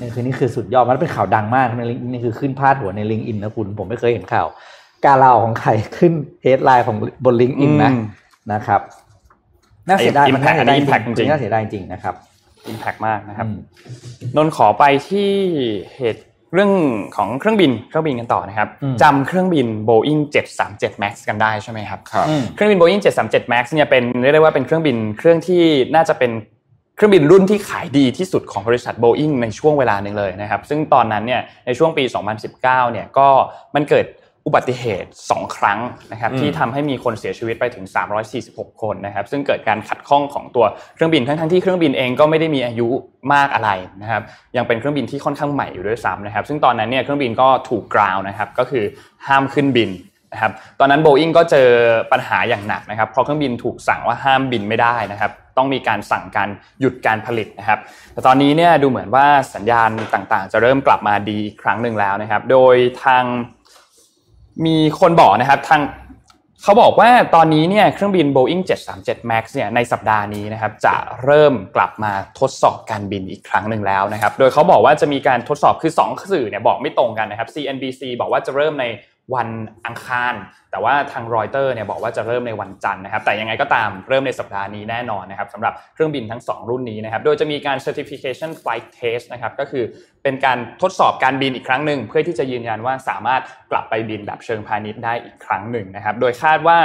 นี่คือสุดยอดมันเป็นข่าวดังมากในลิงก์นี่คือขึ้นพาดหัวในลิงก์อินนะคุณผมไม่เคยเห็นข่าวการลาออกของใครขึ้นเฮดไลน์ของบนลิงก์อินนะครับน่าเสียดายมันน่าเสียดายจริงนะครับอิมแพคมากนะครับนนขอไปที่เหตุเรื่องของเครื่องบินกันต่อนะครับจำเครื่องบิน Boeing 737 Max กันได้ใช่ไหมครับเครื่องบิน Boeing 737 Max เนี่ยเป็นเรียกได้ว่าเป็นเครื่องบินเครื่องที่น่าจะเป็นเครื่องบินรุ่นที่ขายดีที่สุดของบริษัท Boeing ในช่วงเวลานึงเลยนะครับซึ่งตอนนั้นเนี่ยในช่วงปี 2019 เนี่ยก็มันเกิดอุบัติเหตุ2ครั้งนะครับที่ทำให้มีคนเสียชีวิตไปถึง346คนนะครับซึ่งเกิดการขัดข้องของตัวเครื่องบินทั้งที่เครื่องบินเองก็ไม่ได้มีอายุมากอะไรนะครับยังเป็นเครื่องบินที่ค่อนข้างใหม่อยู่ด้วยซ้ำนะครับซึ่งตอนนั้นเนี่ยเครื่องบินก็ถูกกราวนะครับก็คือห้ามขึ้นบินนะครับตอนนั้น Boeing ก็เจอปัญหาอย่างหนักนะครับเพราะเครื่องบินถูกสั่งว่าห้ามบินไม่ได้นะครับต้องมีการสั่งการหยุดการผลิตนะครับแต่ตอนนี้เนี่ยดูเหมือนว่าสัญญาณต่างๆจะเริ่มกลับมาดีอีกครั้งนึงแล้วนะครับโดยทางมีคนบอกนะครับทางเขาบอกว่าตอนนี้เนี่ยเครื่องบิน Boeing 737 Max เนี่ยในสัปดาห์นี้นะครับจะเริ่มกลับมาทดสอบการบินอีกครั้งหนึ่งแล้วนะครับโดยเขาบอกว่าจะมีการทดสอบคือ2สื่อเนี่ยบอกไม่ตรงกันนะครับ CNBC บอกว่าจะเริ่มในวันอังคารแต่ว่าทางรอยเตอร์เนี่ยบอกว่าจะเริ่มในวันจันทร์นะครับแต่ยังไงก็ตามเริ่มในสัปดาห์นี้แน่นอนนะครับสำหรับเครื่องบินทั้ง2รุ่นนี้นะครับโดยจะมีการ certification flight test นะครับก็คือเป็นการทดสอบการบินอีกครั้งหนึ่งเพื่อที่จะยืนยันว่าสามารถกลับไปบินแบบเชิงพาณิชย์ได้อีกครั้งหนึ่งนะครับโดยคาดว่า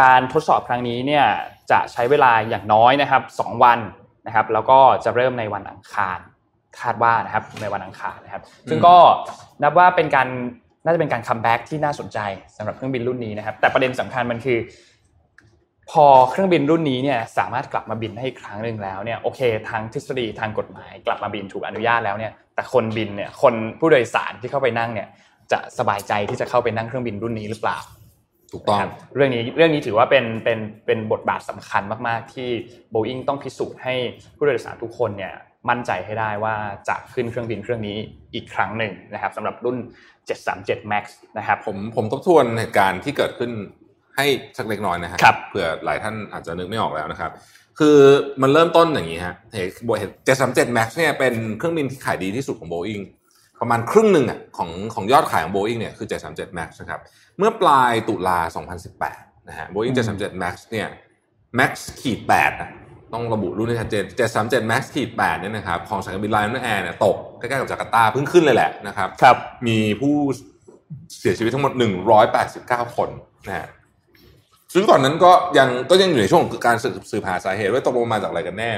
การทดสอบครั้งนี้เนี่ยจะใช้เวลาอย่างน้อยนะครับ2วันนะครับแล้วก็จะเริ่มในวันอังคาร คาดว่านะครับในวันอังคารนะครับซึ่งก็นับว่าเป็นการน่าจะเป็นการคัมแบ็กที่น่าสนใจสำหรับเครื่องบินรุ่นนี้นะครับแต่ประเด็นสำคัญมันคือพอเครื่องบินรุ่นนี้เนี่ยสามารถกลับมาบินได้อีกครั้งนึงแล้วเนี่ยโอเคทางทฤษฎีทางกฎหมายกลับมาบินถูกอนุญาตแล้วเนี่ยแต่คนบินเนี่ยคนผู้โดยสารที่เข้าไปนั่งเนี่ยจะสบายใจที่จะเข้าไปนั่งเครื่องบินรุ่นนี้หรือเปล่าถูกต้องเรื่องนี้ถือว่าเป็นบทบาทสำคัญมากๆที่ Boeing ต้องพิสูจน์ให้ผู้โดยสารทุกคนเนี่ยมั่นใจให้ได้ว่าจะขึ้นเครื่องบินเครื่องนี้อีกครั้งหนึ่งนะครับสำหรับรุ่น737 Max นะครับผมทบทวนเหตุการณ์ที่เกิดขึ้นให้สักเล็กน้อยนะฮะเผื่อหลายท่านอาจจะนึกไม่ออกแล้วนะครับคือมันเริ่มต้นอย่างนี้ฮะ737 Max เนี่ยเป็นเครื่องบินที่ขายดีที่สุดของ Boeing ประมาณครึ่งหนึ่งอ่ะของยอดขายของ Boeing เนี่ยคือ737 Max นะครับเมื่อปลายตุลา2018นะฮะ Boeing 737 Max เนี่ย Max-8 นะต้องระบุรุ่นให้ชัดเจน737 Max-8 เนี่ยนะครับของสายการบินไลออนแอร์เนี่ยตกใกล้ๆกับจาการ์ตาเพิ่งขึ้นเลยแหละนะครับมีผู้เสียชีวิตทั้งหมด189คนนะฮะซึ่งตอนนั้นก็ยังอยู่ในช่วงของการสืบหาสาเหตุว่าตกลงมาจากอะไรกันแน่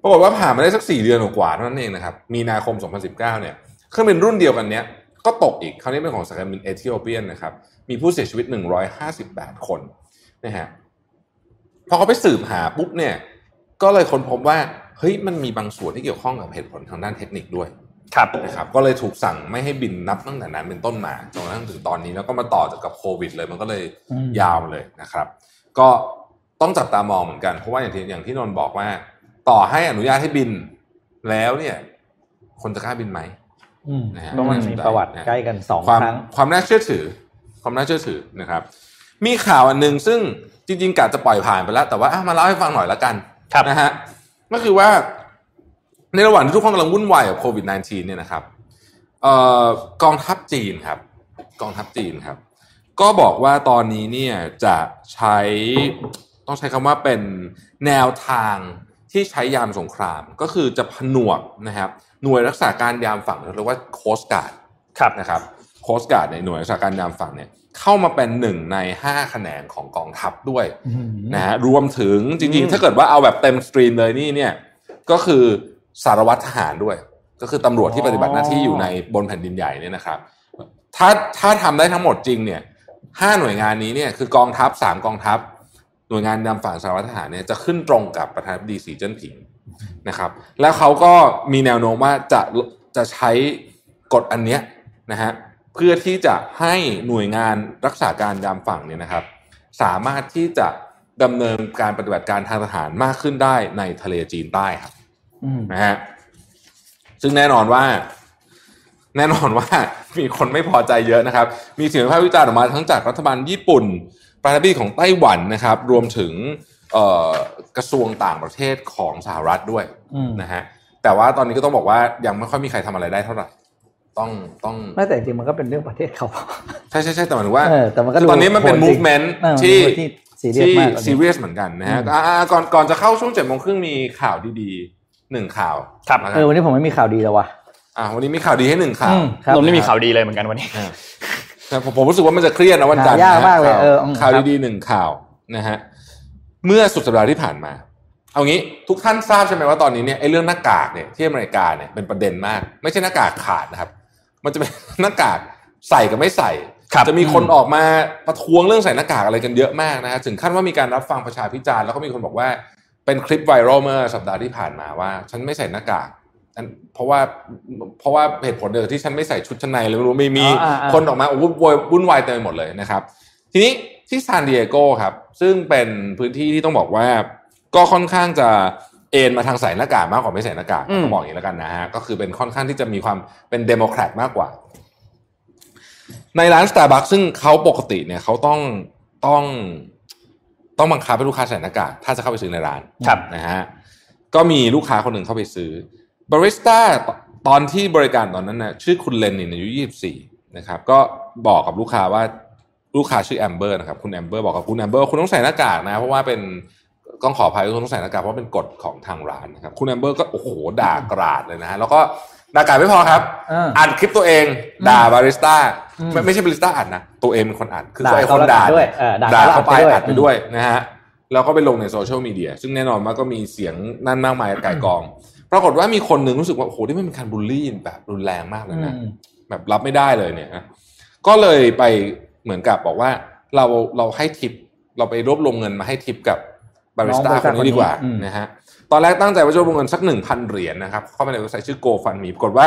ปรากฏว่าผ่านมาได้สัก4เดือนกว่าเท่านั้นเองนะครับมีนาคม2019เนี่ยเครื่องบินรุ่นเดียวกันเนี้ยก็ตกอีกคราวนี้เป็นของสายการบิน Ethiopian นะครับมีผู้เสียชีวิต158คนนะฮะพอเขาไปสืบหาปุ๊บเนี่ยก็เลยค้นพบว่าเฮ้ยมันมีบางส่วนที่เกี่ยวข้องกับเหตุผลทางด้านเทคนิคด้วยครับนะครับก็เลยถูกสั่งไม่ให้บินนับตั้งแต่นั้นเป็นต้นมาจนกระทั่งถึงตอนนี้แล้วก็มาต่อกับโควิดเลยมันก็เลยยาวเลยนะครับก็ต้องจับตามองเหมือนกันเพราะว่าอย่างที่นนท์บอกว่าต่อให้อนุญาตให้บินแล้วเนี่ยคนจะกล้าบินไหมนะฮะต้องมีประวัติใกล้กัน2ครั้งความน่าเชื่อถือนะครับมีข่าวอันนึงซึ่งจริงๆกะจะปล่อยผ่านไปแล้วแต่ว่ามาเล่าให้ฟังหน่อยละกันนะฮะก็คือว่าในระหว่างที่ทุกคนกำลังวุ่นวายกับโควิด -19 เนี่ยนะครับกองทัพจีนครับก็บอกว่าตอนนี้เนี่ยจะต้องใช้คำว่าเป็นแนวทางที่ใช้ยามสงครามก็คือจะผนวกนะครับหน่วยรักษาการยามฝั่งเรียกว่าโคสการ์ดนะครับโคสการ์ดในหน่วยรักษาการยามฝั่งเนี่ยเข้ามาเป็น1ใน5แขนงของกองทัพด้วยนะฮะรวมถึงจริงๆถ้าเกิดว่าเอาแบบเต็มสตรีมเลยนี่เนี่ยก็คือสารวัตรทหารด้วยก็คือตำรวจที่ปฏิบัติหน้าที่อยู่ในบนแผ่นดินใหญ่เนี่ยนะครับถ้าทำได้ทั้งหมดจริงเนี่ย5หน่วยงานนี้เนี่ยคือกองทัพ3กองทัพหน่วยงานนำฝั่งสารวัตรทหารเนี่ยจะขึ้นตรงกับประธานาธิบดีสีจิ้นผิงนะครับแล้วเขาก็มีแนวโน้มว่าจะใช้กฎอันเนี้ยนะฮะเพื่อที่จะให้หน่วยงานรักษาการยามฝั่งเนี่ยนะครับสามารถที่จะดำเนินการปฏิบัติการทางทหารมากขึ้นได้ในทะเลจีนใต้ครับนะฮะซึ่งแน่นอนว่ามีคนไม่พอใจเยอะนะครับมีเสียงวิพากษ์วิจารณ์ออกมาทั้งจากรัฐบาลญี่ปุ่นประธานาธิบดีของไต้หวันนะครับรวมถึงกระทรวงต่างประเทศของสหรัฐด้วยนะฮะแต่ว่าตอนนี้ก็ต้องบอกว่ายังไม่ค่อยมีใครทำอะไรได้เท่าไหร่ต้องไม่แต่จริงมันก็เป็นเรื่องประเทศเขาใช่แต่หมายถึงว่าตอนนี้มันเป็น movement ที่serious เหมือนกันนะฮะก่อนจะเข้าช่วง 7:30 นมีข่าวดีๆ1ข่าวครับวันนี้ผมไม่มีข่าวดีแล้วว่ะวันนี้มีข่าวดีให้1ข่าวผมไม่มีข่าวดีเลยเหมือนกันวันนี้ผมรู้สึกว่ามันจะเครียดนะวันจันทร์ข่าวดีๆ1ข่าวนะฮะเมื่อสุดสัปดาห์ที่ผ่านมาเอางี้ทุกท่านทราบใช่ไหมว่าตอนนี้เนี่ยไอ้เรื่องหน้ากากเนี่ยที่อเมริกาเนี่ยเป็นประเด็นมากไม่ใช่หน้ากากขาดนะครับมันจะเป็นหน้ากากใส่กับไม่ใส่จะมีคนออกมาประท้วงเรื่องใส่หน้ากากอะไรกันเยอะมากนะฮะถึงขั้นว่ามีการรับฟังประชาพิจารณ์แล้วก็มีคนบอกว่าเป็นคลิปไวรัลเมื่อสัปดาห์ที่ผ่านมาว่าฉันไม่ใส่หน้ากากเพราะว่าเหตุผลเดียวที่ฉันไม่ใส่ชุดชั้นในเลยไม่รู้ไม่มีคนออกมาวุ่นวายเต็มไปหมดเลยนะครับทีนี้ที่ซานดิเอโกครับซึ่งเป็นพื้นที่ที่ต้องบอกว่าก็ค่อนข้างจะเอนมาทางใส่หน้ากากมากกว่าไม่ใส่หน้ากากต้องบอกอย่างนี้แล้วกันนะฮะก็คือเป็นค่อนข้างที่จะมีความเป็นเดโมแครตมากกว่าในร้าน Starbucks ซึ่งเขาปกติเนี่ยเขาต้องบังคับให้ลูกค้าใส่หน้ากากถ้าจะเข้าไปซื้อในร้านนะฮะก็มีลูกค้าคนหนึ่งเข้าไปซื้อบาริสต้าตอนที่บริการตอนนั้นน่ะชื่อคุณเลนินอายุ24นะครับก็บอกกับลูกค้าว่าลูกค้าชื่อแอมเบอร์นะครับคุณแอมเบอร์บอกกับคุณแอมเบอร์คุณต้องใส่หน้ากากนะเพราะว่าเป็นต้องขออภัยต้องใส่หน้ากากเพราะเป็นกฎของทางร้านนะครับคุณแอมเบอร์ก็โอ้โหด่ากราดเลยนะฮะแล้วก็ด่ากราดไม่พอครับอัดคลิปตัวเองด่าบาริสต้าไม่ใช่บาริสต้าอัดนะตัวเองเป็นคนอัดคือไอ้คนด่าเข้าไปอัดไปด้วยนะฮะแล้วก็ไปลงในโซเชียลมีเดียซึ่งแน่นอนว่าก็มีเสียงนั่นมากมายไก่กอง ปรากฏว่ามีคนหนึ่งรู้สึกว่าโอ้โหนี่มันเป็นการบูลลี่แบบรุนแรงมากเลยนะแบบรับไม่ได้เลยเนี่ยก็เลยไปเหมือนกับบอกว่าเราให้ทิปเราไปรวบรวมเงินมาให้ทิปกับบาริสต้าคนนี้ดีกว่านะฮะตอนแรกตั้งใจว่าจะรวบรวมเงินสัก 1,000 เหรียญนะครับเข้าไปในเว็บไซต์ชื่อ GoFundMe ปรากฏว่า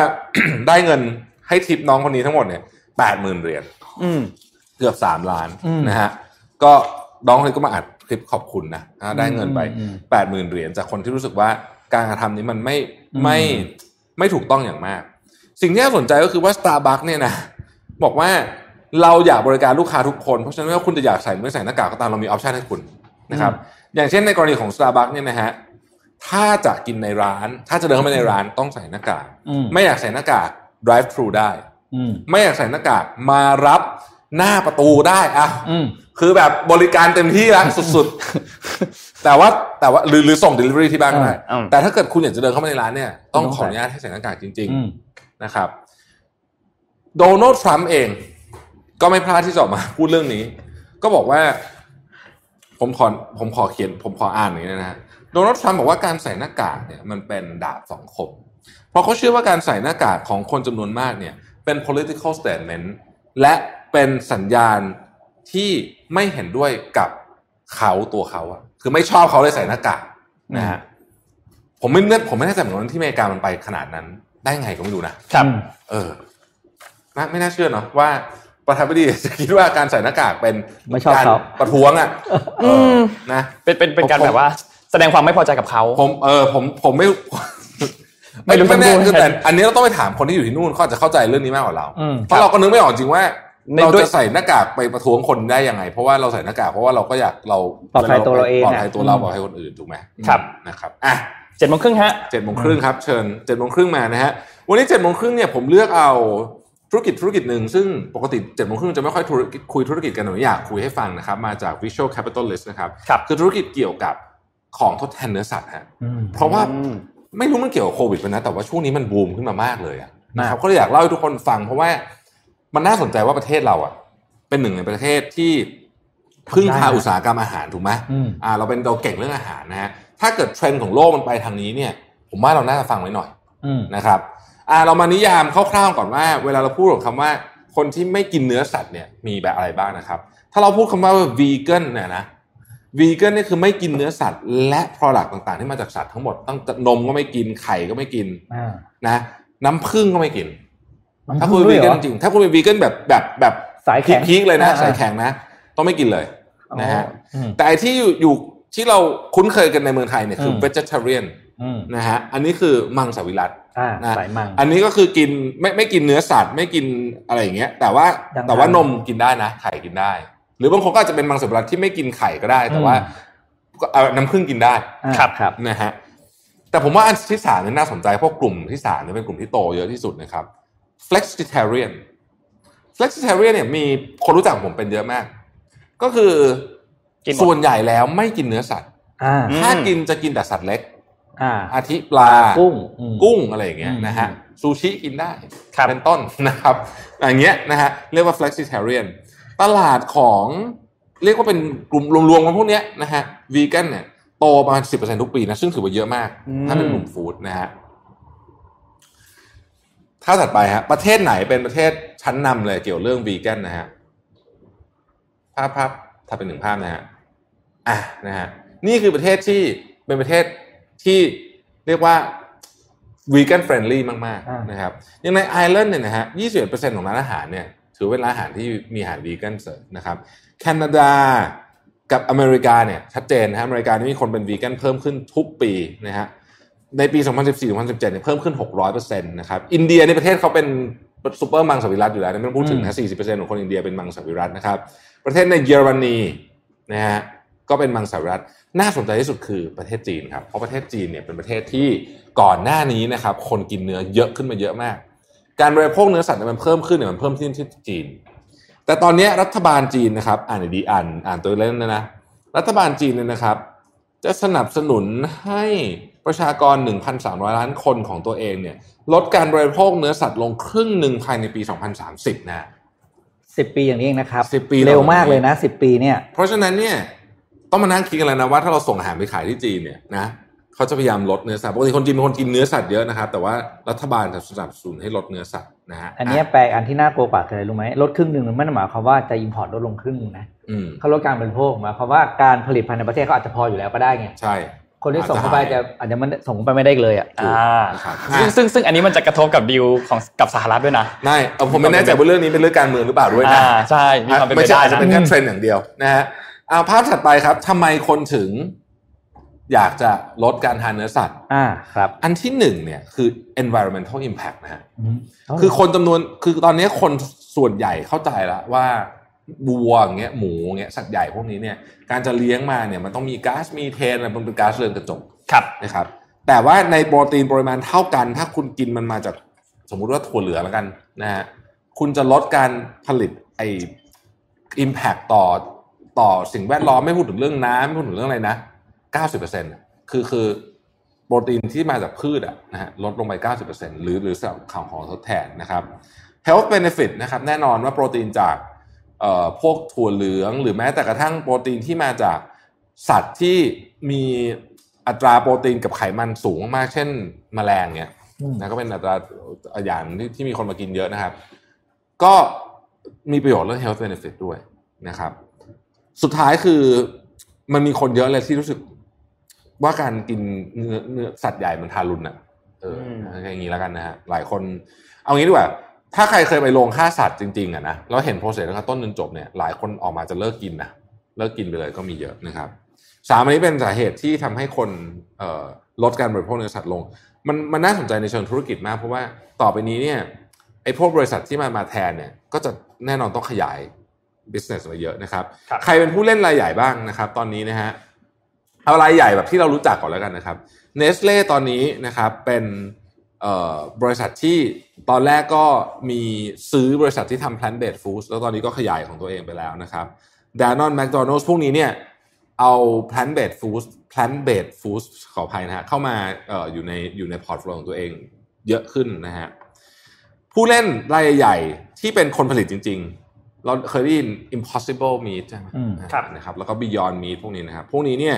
ได้เงินให้ทิปน้องคนนี้ทั้งหมดเนี่ย 80,000 เหรียญเกือบ3ล้านนะฮะก็น้องคนนี้ก็มาอัดคลิปขอบคุณนะได้เงินไป 80,000 เหรียญจากคนที่รู้สึกว่าการกระทำนี้มันไม่ถูกต้องอย่างมากสิ่งที่น่าสนใจก็คือว่า Starbucks เนี่ยนะบอกว่าเราอยากบริการลูกค้าทุกคนเพราะฉะนั้นว่าคุณจะอยากใส่ไม่ใส่หน้ากากก็ตามเรามีออปชั่นให้คุณนะครับอย่างเช่นในกรณีของ Starbucks เนี่ยนะฮะถ้าจะกินในร้านถ้าจะเดินเข้าไปในร้านต้องใส่หน้ากากไม่อยากใส่หน้ากาก drive thru ได้ไม่อยากใส่หน้ากากมารับหน้าประตูได้อ่ะคือแบบบริการเต็มที่แล้วสุดๆแต่ว่าหรือส่ง delivery ที่บ้านก็ได้แต่ถ้าเกิดคุณอยากจะเดินเข้ามาในร้านเนี่ยต้องขออนุญาตให้ใส่หน้ากากจริงๆนะครับโดนัลด์ทรัมป์เองก็ไม่พลาดที่จะออกมาพูดเรื่องนี้ก็บอกว่าผมขอเขียนผมขออ่านอย่างนี้นะฮะโดนัลด์ทรัมป์บอกว่าการใส่หน้ากากเนี่ยมันเป็นดาบสองคมเพราะเขาเชื่อว่าการใส่หน้ากากของคนจำนวนมากเนี่ยเป็น political statement และเป็นสัญญาณที่ไม่เห็นด้วยกับเขาตัวเขาอะคือไม่ชอบเขาเลยใส่หน้ากากนะฮะผมไม่แน่ใจเหมือนกันที่อเมริกามันไปขนาดนั้นได้ไงก็ไม่รู้นะครับไม่น่าเชื่อเนาะว่าประธานาธิบดีจะคิดว่าการใส่หน้ากากเป็นการประท้วงอ่ะนะเป็นการแบบว่าแสดงความไม่พอใจกับเขาผมไม่รู้คือแต่อันนี้เราต้องไปถามคนที่อยู่ที่นู่นเขาจะเข้าใจเรื่องนี้มากกว่าเราเพราะเราก็นึกไม่ออกจริงว่าเราจะใส่หน้ากากไปประท้วงคนได้ยังไงเพราะว่าเราใส่หน้ากากเพราะว่าเราก็อยากเราปลอดภัยตัวเราเองปลอดภัยตัวเราปลอดภัยคนอื่นถูกไหมครับนะครับอ่ะ7:30ฮะ7:30ครับเชิญ7:30มานะฮะวันนี้7:30เนี่ยผมเลือกเอาธุรกิจหนึ่งซึ่งปกติ 7:30 จะไม่ค่อยคุยธุรกิจกันหนูอยากคุยให้ฟังนะครับมาจาก Visual Capitalist นะครับคือธุรกิจเกี่ยวกับของทดแทนเนื้อสัตว์ฮะเพราะว่าไม่รู้มันเกี่ยวกับโควิดป่ะนะแต่ว่าช่วงนี้มันบูมขึ้นมามากเลยนะครับก็เลยอยากเล่าให้ทุกคนฟังเพราะว่ามันน่าสนใจว่าประเทศเราอ่ะเป็นหนึ่งในประเทศที่พึ่งพาอุตสาหกรรมอาหารถูกมั้ยเราเก่งเรื่องอาหารนะฮะถ้าเกิดเทรนด์ของโลกมันไปทางนี้เนี่ยผมว่าเราน่าจะฟังไว้หน่อยนะครับเรามานิยามคร่าวๆก่อนว่าเวลาเราพูดถึงคำว่าคนที่ไม่กินเนื้อสัตว์เนี่ยมีแบบอะไรบ้างนะครับถ้าเราพูดคำว่าวีแกนเนี่ยนะวีแกนนี่คือไม่กินเนื้อสัตว์และ product ต่างๆที่มาจากสัตว์ทั้งหมดตั้งแต่นมก็ไม่กินไข่ก็ไม่กินนะน้ำผึ้งก็ไม่กินถ้าคุณวีแกนจริงถ้าคุณเป็นวีแกนแบบสายแข็งพีคเลยนะสายแข็งนะต้องไม่กินเลยนะฮะแต่ไอ้ที่อยู่ที่เราคุ้นเคยกันในเมืองไทยเนี่ยคือ vegetarian นะฮะอันนี้คือมังสวิรัติสายมังอันนี้ก็คือกินไม่กินเนื้อสัตว์ไม่กินอะไรอย่างเงี้ยแต่ว่านมกินได้นะไข่กินได้หรือบางคนก็อาจจะเป็นมังสวิรัติที่ไม่กินไข่ก็ได้แต่ว่าเอาน้ำผึ้งกินได้ครับนะฮะแต่ผมว่าอันที่3เนี่ยน่าสนใจเพราะกลุ่มที่3เนี่ยเป็นกลุ่มที่โตเยอะที่สุดนะครับ flexitarian เนี่ยมีคนรู้จักผมเป็นเยอะมากก็คือส่วนใหญ่แล้วไม่กินเนื้อสัตว์ถ้ากินจะกินแต่สัตว์เล็กอาทิปลากุ้งอะไรอย่างเงี้ยนะฮะซูชิกินได้เป็นต้นนะครับอย่างเงี้ยนะฮะเรียกว่า flexitarian ตลาดของเรียกว่าเป็นกลุ่มรวมๆกันพวกเนี้ยนะฮะวีแกนเนี่ยโตประมาณ 10% ทุกปีนะซึ่งถือว่าเยอะมากถ้าเป็นกลุ่มฟู้ดนะฮะถ้าถัดไปฮะประเทศไหนเป็นประเทศชั้นนำเลยเกี่ยวเรื่องวีแกนนะฮะภาพถ้าเป็นหนึ่งภาพนะฮะนะฮะนี่คือประเทศที่เป็นประเทศที่เรียกว่าวีแกนเฟรนลี่มากๆนะครับอย่างในไอร์แลนด์เนี่ยนะฮะ 21% ของร้านอาหารเนี่ยถือเป็นร้านอาหารที่มีอาหารวีแกนเสิร์ฟนะครับแคนาดากับอเมริกาเนี่ยชัดเจนนะฮะอเมริกานี่มีคนเป็นวีแกนเพิ่มขึ้นทุกปีนะฮะในปี 2014-2017 เนี่ยเพิ่มขึ้น 600% นะครับอินเดียในประเทศเขาเป็นซุปเปอร์มังสวิรัติอยู่แล้วไม่ต้องพูดถึงนะ 40% ของคนอินเดียเป็นมังสวิรัตินะครับประเทศในเยอรมนีนะฮะก็เป็นมังสวิรัติน่าสนใจที่สุดคือประเทศจีนครับเพราะประเทศจีนเนี่ยเป็นประเทศที่ก่อนหน้านี้นะครับคนกินเนื้อเยอะขึ้นมาเยอะมากการบริโภคเนื้อสัตว์มันเพิ่มขึ้นเนี่ยมันเพิ่มขึ้นที่จีนแต่ตอนนี้รัฐบาลจีนนะครับอ่านตัวเล่นนะรัฐบาลจีนเนี่ยนะครับจะสนับสนุนให้ประชากร 1,300 ล้านคนของตัวเองเนี่ยลดการบริโภคเนื้อสัตว์ลงครึ่งนึงภายในปี2030นะ10ปีอย่างนี้เองนะครับเร็วมากเลยนะ10ปีเนี่ยเพราะฉะนั้นเนี่ยต้องมานั่งคิดกันแล้วนะว่าถ้าเราส่งอาหารไปขายที่จีนเนี่ยนะ เขาจะพยายามลดเนื้อสัตว์ปกติคนจีนเป็นคนกินเนื้อสัตว์เยอะนะครับแต่ว่ารัฐบาลสนับสนุนให้ลดเนื้อสัตว์นะฮะอันนี้แปลกอันที่น่ากลัวกว่าคืออะไรรู้ไหมลดครึ่งนึงมันหมายความว่าจะอิมพอร์ตลดลงครึ่งนึงนะเขาลดการบริโภคหมายความว่าการผลิตภายในประเทศเขาอาจจะพออยู่แล้วก็ได้ไงใช่คนที่ส่งเข้าไปจะอาจจะมันส่งไปไม่ได้เลยอ่ะซึ่งอันนี้มันจะกระทบกับดีลของกับสหรัฐด้วยนะใช่ผมไม่แน่ใจว่าเรื่องนี้เป็นเรื่องการเมืองหรือเปล่าด้วยนะใช่ไม่ใช่จะเป็นแค่เทรนด์อย่างเดียวนะฮะภาพถัดไปครับทำไมคนถึงอยากจะลดการทานเนื้อสัตว์ครับอันที่หนึ่งเนี่ยคือ environmental impact นะฮะคือคนจำนวนคือตอนนี้คนส่วนใหญ่เข้าใจแล้วว่าวัวอย่างเงี้ยหมูอย่างเงี้ยสัตว์ใหญ่พวกนี้เนี่ยการจะเลี้ยงมาเนี่ยมันต้องมีก๊าซมีเทนอะไรมันเป็นก๊าซเรือนกระจกนะครับแต่ว่าในโปรตีนปริมาณเท่ากันถ้าคุณกินมันมาจากสมมุติว่าถั่วเหลืองแล้วกันนะฮะคุณจะลดการผลิตไอ้ impact ต่อสิ่งแวดล้อมไม่พูดถึงเรื่องน้ำไม่พูดถึงเรื่องอะไรนะ 90% คือโปรตีนที่มาจากพืชอะนะฮะลดลงไป 90% หรือส่วนของทดแทนนะครับ health benefit นะครับแน่นอนว่าโปรตีนจากพวกถั่วเหลืองหรือแม้แต่กระทั่งโปรตีนที่มาจากสัตว์ที่มีอัตราโปรตีนกับไขมันสูงมากเช่นแมลงเนี่ยนะก็เป็นอัตราอย่างที่มีคนมากินเยอะนะครับก็มีประโยชน์เรื่อง health benefit ด้วยนะครับสุดท้ายคือมันมีคนเยอะเลยที่รู้สึกว่าการกินเนื้อสัตว์ใหญ่มันทารุณนะอย่างนี้แล้วกันนะฮะหลายคนเอางี้ดีกว่าถ้าใครเคยไปโรงฆ่าสัตว์จริงๆอ่ะนะแล้วเห็นโปรเซสตั้งแต่ต้นจนจบเนี่ยหลายคนออกมาจะเลิกกินนะเลิกกินไปเลยก็มีเยอะนะครับสามอันนี้เป็นสาเหตุที่ทำให้คนลดการบริโภคเนื้อสัตว์ลงมันน่าสนใจในเชิงธุรกิจมากเพราะว่าต่อไปนี้เนี่ยไอ้พวกบริษัทที่มาแทนเนี่ยก็จะแน่นอนต้องขยายbusiness มาเยอะนะครับใครเป็นผู้เล่นรายใหญ่บ้างนะครับตอนนี้นะฮะเอารายใหญ่แบบที่เรารู้จักก่อนแล้วกันนะครับเนสเล่ตอนนี้นะครับเป็นบริษัทที่ตอนแรกก็มีซื้อบริษัทที่ทำ plant based foods แล้วตอนนี้ก็ขยายของตัวเองไปแล้วนะครับดานอนแมคโดนัลด์พวกนี้เนี่ยเอา plant based foods ขออภัยนะฮะเข้ามาอยู่ในพอร์ตโฟลิโอของตัวเองเยอะขึ้นนะฮะผู้เล่นรายใหญ่ที่เป็นคนผลิตจริงเราเคยได้ยิน impossible meat ใช่ไหมนะครับแล้วก็ beyond meat พวกนี้นะครับพวกนี้เนี่ย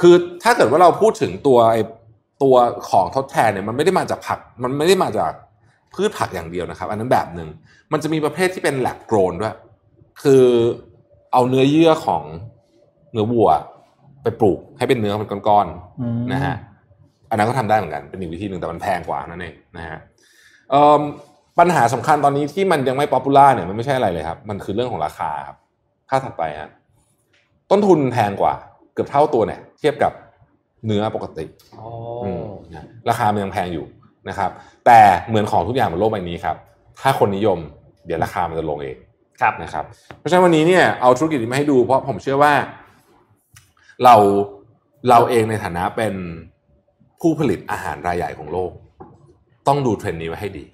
คือถ้าเกิดว่าเราพูดถึงตัวของทดแทนเนี่ยมันไม่ได้มาจากผักมันไม่ได้มาจากพืชผักอย่างเดียวนะครับอันนั้นแบบหนึ่งมันจะมีประเภทที่เป็น lab grown ด้วยคือเอาเนื้อเยื่อของเนื้อวัวไปปลูกให้เป็นเนื้อเป็นก้อนๆนะฮะอันนั้นก็ทำได้เหมือนกันเป็นอีกวิธีหนึ่งแต่มันแพงกว่านั่นเองนะฮะปัญหาสำคัญตอนนี้ที่มันยังไม่ป๊อปปูล่าเนี่ยมันไม่ใช่อะไรเลยครับมันคือเรื่องของราคาครับค่าถัดไปฮะต้นทุนแพงกว่าเกือบเท่าตัวเนี่ยเทียบกับเนื้อปกติราคามันยังแพงอยู่นะครับแต่เหมือนของทุกอย่างบนโลกใบนี้ครับถ้าคนนิยมเดี๋ยวราคามันจะลงเองนะครับเพราะฉะนั้นวันนี้เนี่ยเอาธุรกิจนี้มาให้ดูเพราะผมเชื่อว่าเราเองในฐานะเป็นผู้ผลิตอาหารรายใหญ่ของโลกต้องดูเทรนด์นี้ไว้ให้ดี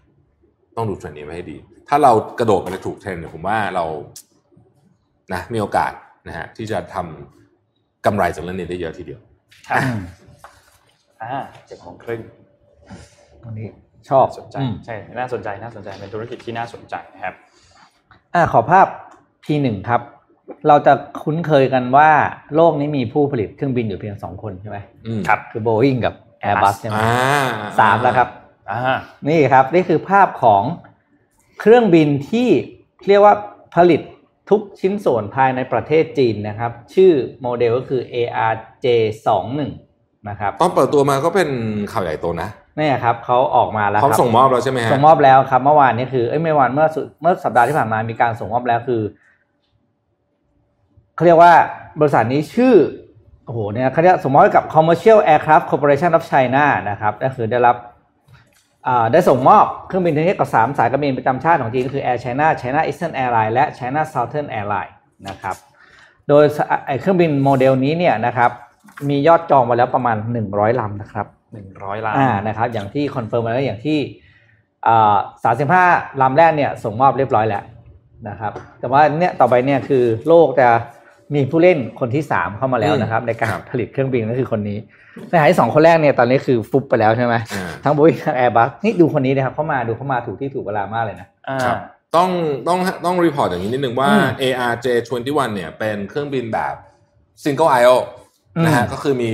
ถ้าเรากระโดดไปในถูกเทรนด์เนี่ยผมว่าเรานะมีโอกาสนะฮะที่จะทำกำไรจากเรื่องนี้ได้เยอะทีเดียวครับ7:30 น.วันนี้ชอบสนใจใช่น่าสนใจเป็นธุรกิจที่น่าสนใจนะครับขอภาพทีหนึ่งครับเราจะคุ้นเคยกันว่าโลกนี้มีผู้ผลิตเครื่องบินอยู่เพียง2คนใช่ไหมครับคือ Boeing กับ Airbus ใช่ไหม3แล้วครับนี่ครับนี่คือภาพของเครื่องบินที่เรียกว่าผลิตทุกชิ้นส่วนภายในประเทศจีนนะครับชื่อโมเดลก็คือ ARJ 21 นะครับตอนเปิดตัวมาก็เป็นข่าวใหญ่โตนะนี่ครับเขาออกมาแล้วครับส่งมอบแล้วใช่ไหมฮะส่งมอบแล้วครับเมื่อวานนี้คือเมื่อสัปดาห์ที่ผ่านมามีการส่งมอบแล้วคือเขาเรียกว่าบริษัทนี้ชื่อเนี่ยเขาเรียกส่งมอบกับ Commercial Aircraft Corporation of China นะครับก็คือได้รับได้ส่งมอบเครื่องบินทั้งนี้กับ3สายการบินประจำชาติของจีนก็คือ Air China, China Eastern Airlines และ China Southern Airlines นะครับโดยเครื่องบินโมเดลนี้เนี่ยนะครับมียอดจองมาแล้วประมาณ100ลำนะครับ100ลำนะครับอย่างที่คอนเฟิร์มมาแล้วอย่างที่35ลำแรกเนี่ยส่งมอบเรียบร้อยแล้วนะครับแต่ว่าเนี่ยต่อไปเนี่ยคือโลกจะมีผู้เล่นคนที่3เข้ามาแล้วนะครับในการผลิตเครื่องบินก็คือคนนี้ในหาย2คนแรกเนี่ยตอนนี้คือฟุบไปแล้วใช่ไหมทั้งBoeingทั้ง Airbus นี่ดูคนนี้นะครับเข้ามาถูกที่ถูกเวลามากเลยนะต้องรีพอร์ตอย่างนี้นิดนึงว่า ARJ 21เนี่ยเป็นเครื่องบินแบบ single aisle นะฮะก็คือมี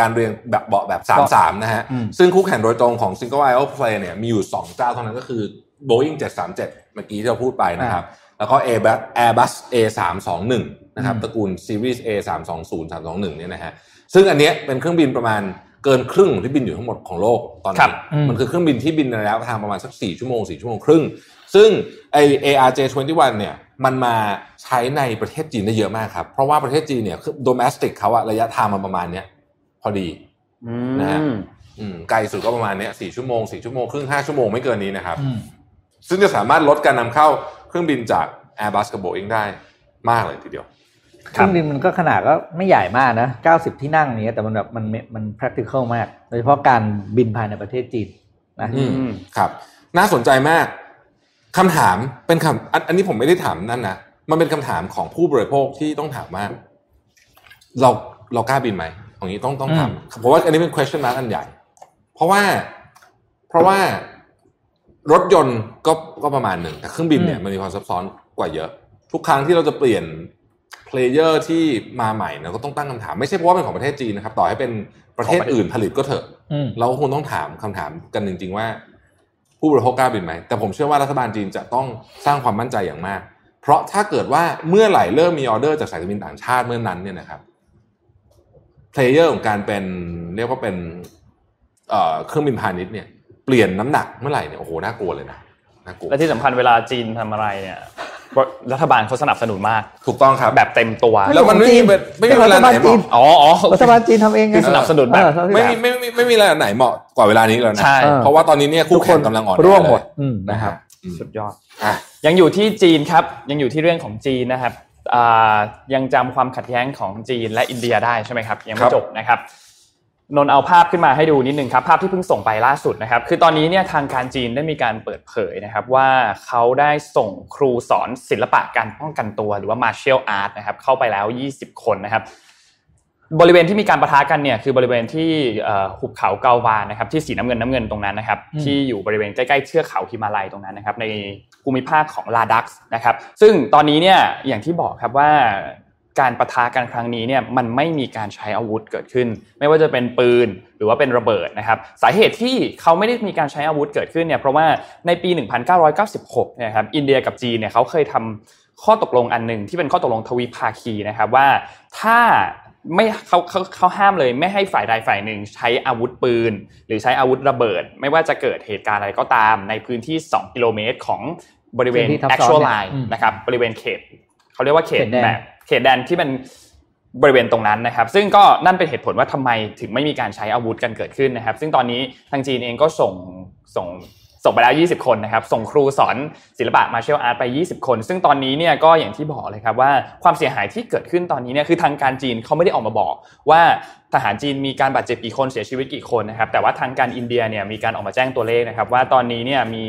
การเรียงแบบเบาะแบบ 3-3 นะฮะซึ่งคู่แข่งโดยตรงของ Single Aisle Plane เนี่ยมีอยู่2เจ้าเท่านั้นก็คือ Boeing 737 เมื่อกี้ที่เราพูดไปนะครับแล้วก็ Airbus A321 นะครับตระกูล Series A320 321เนี่ยนะฮะซึ่งอันเนี้ยเป็นเครื่องบินประมาณเกินครึ่งที่บินอยู่ทั้งหมดของโลกตอนนี้มันคือเครื่องบินที่บินในระยะทางประมาณสัก4ชั่วโมง4ชั่วโมงครึ่งซึ่งไอ้ ARJ 21เนี่ยมันมาใช้ในประเทศจีนได้เยอะมากครับเพราะว่าประเทศจีนเนี่ยคือ domestic เขาอะระยะทางมันประมาณเนี้ยพอดีนะฮะไกลสุดก็ประมาณเนี้ย4ชั่วโมง4ชั่วโมงครึ่ง5ชั่วโมงไม่เกินนี้นะครับซึ่งจะสามารถลดการนำเข้าเครื่องบินจาก Airbus กับ Boeing ได้มากเลยทีเดียวเครื่องบินมันก็ขนาดก็ไม่ใหญ่มากนะ90ที่นั่งนี้แต่มันแบบมัน practical มากโดยเฉพาะการบินภายในประเทศจีนนะครับน่าสนใจมากคำถามเป็นคำอันนี้ผมไม่ได้ถามนั่นนะมันเป็นคำถามของผู้บริโภคที่ต้องถามว่าเรากล้าบินไหมอย่างนี้ต้องถามเพราะว่าอันนี้เป็น question mark อันใหญ่เพราะว่ารถยนต์ก็ประมาณหนึ่งแต่เครื่องบินเนี่ยมันมีความซับซ้อนกว่าเยอะทุกครั้งที่เราจะเปลี่ยนเพลเยอร์ที่มาใหม่เราก็ต้องตั้งคำถามไม่ใช่เพราะว่าเป็นของประเทศจีนนะครับต่อให้เป็นประเทศอื่นผลิตก็เถอะเราคงต้องถามคำถามกันจริงๆว่าผู้บริโภคกล้าบินไหมแต่ผมเชื่อว่ารัฐบาลจีนจะต้องสร้างความมั่นใจอย่างมากเพราะถ้าเกิดว่าเมื่อไหร่เริ่มมีออเดอร์จากสายการบินต่างชาติเมื่อนั้นเนี่ยนะครับเพลเยอร์ของการเป็นเรียกว่าเป็นเครื่องบินพาณิชย์เนี่ยเปลี่ยนน้ำหนักเมื่อไหร่เนี่ยโอ้โหน่ากลัวเลยนะน่ากลัวและที่สำคัญเวลาจีนทำอะไรเนี่ยรัฐบาลเขาสนับสนุนมากถูกต้องครับแบบเต็มตัวแล้วมันไม่มีเวลาไหนเหมาะอ๋อรัฐบาลจีนทำเองไงสนับสนุนแบบไม่มีเวลาไหนเหมาะกว่าเวลานี้แล้วนะใช่เพราะว่าตอนนี้เนี่ยคู่แข่งกำลังอ่อนร่วงหมดนะครับสุดยอดยังอยู่ที่จีนครับยังอยู่ที่เรื่องของจีนนะครับยังจำความขัดแย้งของจีนและอินเดียได้ใช่ไหมครับยังไม่จบนะครับนนเอาภาพขึ้นมาให้ดูนิดนึงครับภาพที่เพิ่งส่งไปล่าสุดนะครับคือตอนนี้เนี่ยทางการจีนได้มีการเปิดเผยนะครับว่าเขาได้ส่งครูสอนศิลปะการป้องกันตัวหรือว่า Martial Art นะครับเข้าไปแล้ว20คนนะครับบริเวณที่มีการปะทะกันเนี่ยคือบริเวณที่หุบเขาเกาวานนะครับที่สีน้ำเงินตรงนั้นนะครับที่อยู่บริเวณใกล้ๆเทือกเขาฮิมาลัยตรงนั้นนะครับในภูมิภาคของลาดักนะครับซึ่งตอนนี้เนี่ยอย่างที่บอกครับว่าการปะทะกันครั้งนี้เนี่ยมันไม่มีการใช้อาวุธเกิดขึ้นไม่ว่าจะเป็นปืนหรือว่าเป็นระเบิดนะครับสาเหตุที่เขาไม่ได้มีการใช้อาวุธเกิดขึ้นเนี่ยเพราะว่าในปี1996เนี่ยครับอินเดียกับจีนเนี่ยเขาเคยทำข้อตกลงอันนึงที่เป็นข้อตกลงทวิภาคีนะครับว่าถ้าไม่เขาห้ามเลยไม่ให้ฝ่ายใดฝ่ายหนึ่งใช้อาวุธปืนหรือใช้อาวุธระเบิดไม่ว่าจะเกิดเหตุการณ์อะไรก็ตามในพื้นที่2กิโลเมตรของบริเวณ actual line นะครับบริเวณเขตเขาเรียกว่าเขตแบบเขตแดนที่มันบริเวณตรงนั้นนะครับซึ่งก็นั่นเป็นเหตุผลว่าทำไมถึงไม่มีการใช้อาวุธกันเกิดขึ้นนะครับซึ่งตอนนี้ทางจีนเองก็ส่งไปแล้ว20คนนะครับส่งครูสอนศิลปะมาร์เชียลอาร์ตไป20คนซึ่งตอนนี้เนี่ยก็อย่างที่บอกเลยครับว่าความเสียหายที่เกิดขึ้นตอนนี้เนี่ยคือทางการจีนเขาไม่ได้ออกมาบอกว่าทหารจีนมีการบาดเจ็บกี่คนเสียชีวิตกี่คนนะครับแต่ว่าทางการอินเดียเนี่ยมีการออกมาแจ้งตัวเลขนะครับว่าตอนนี้เนี่ยมี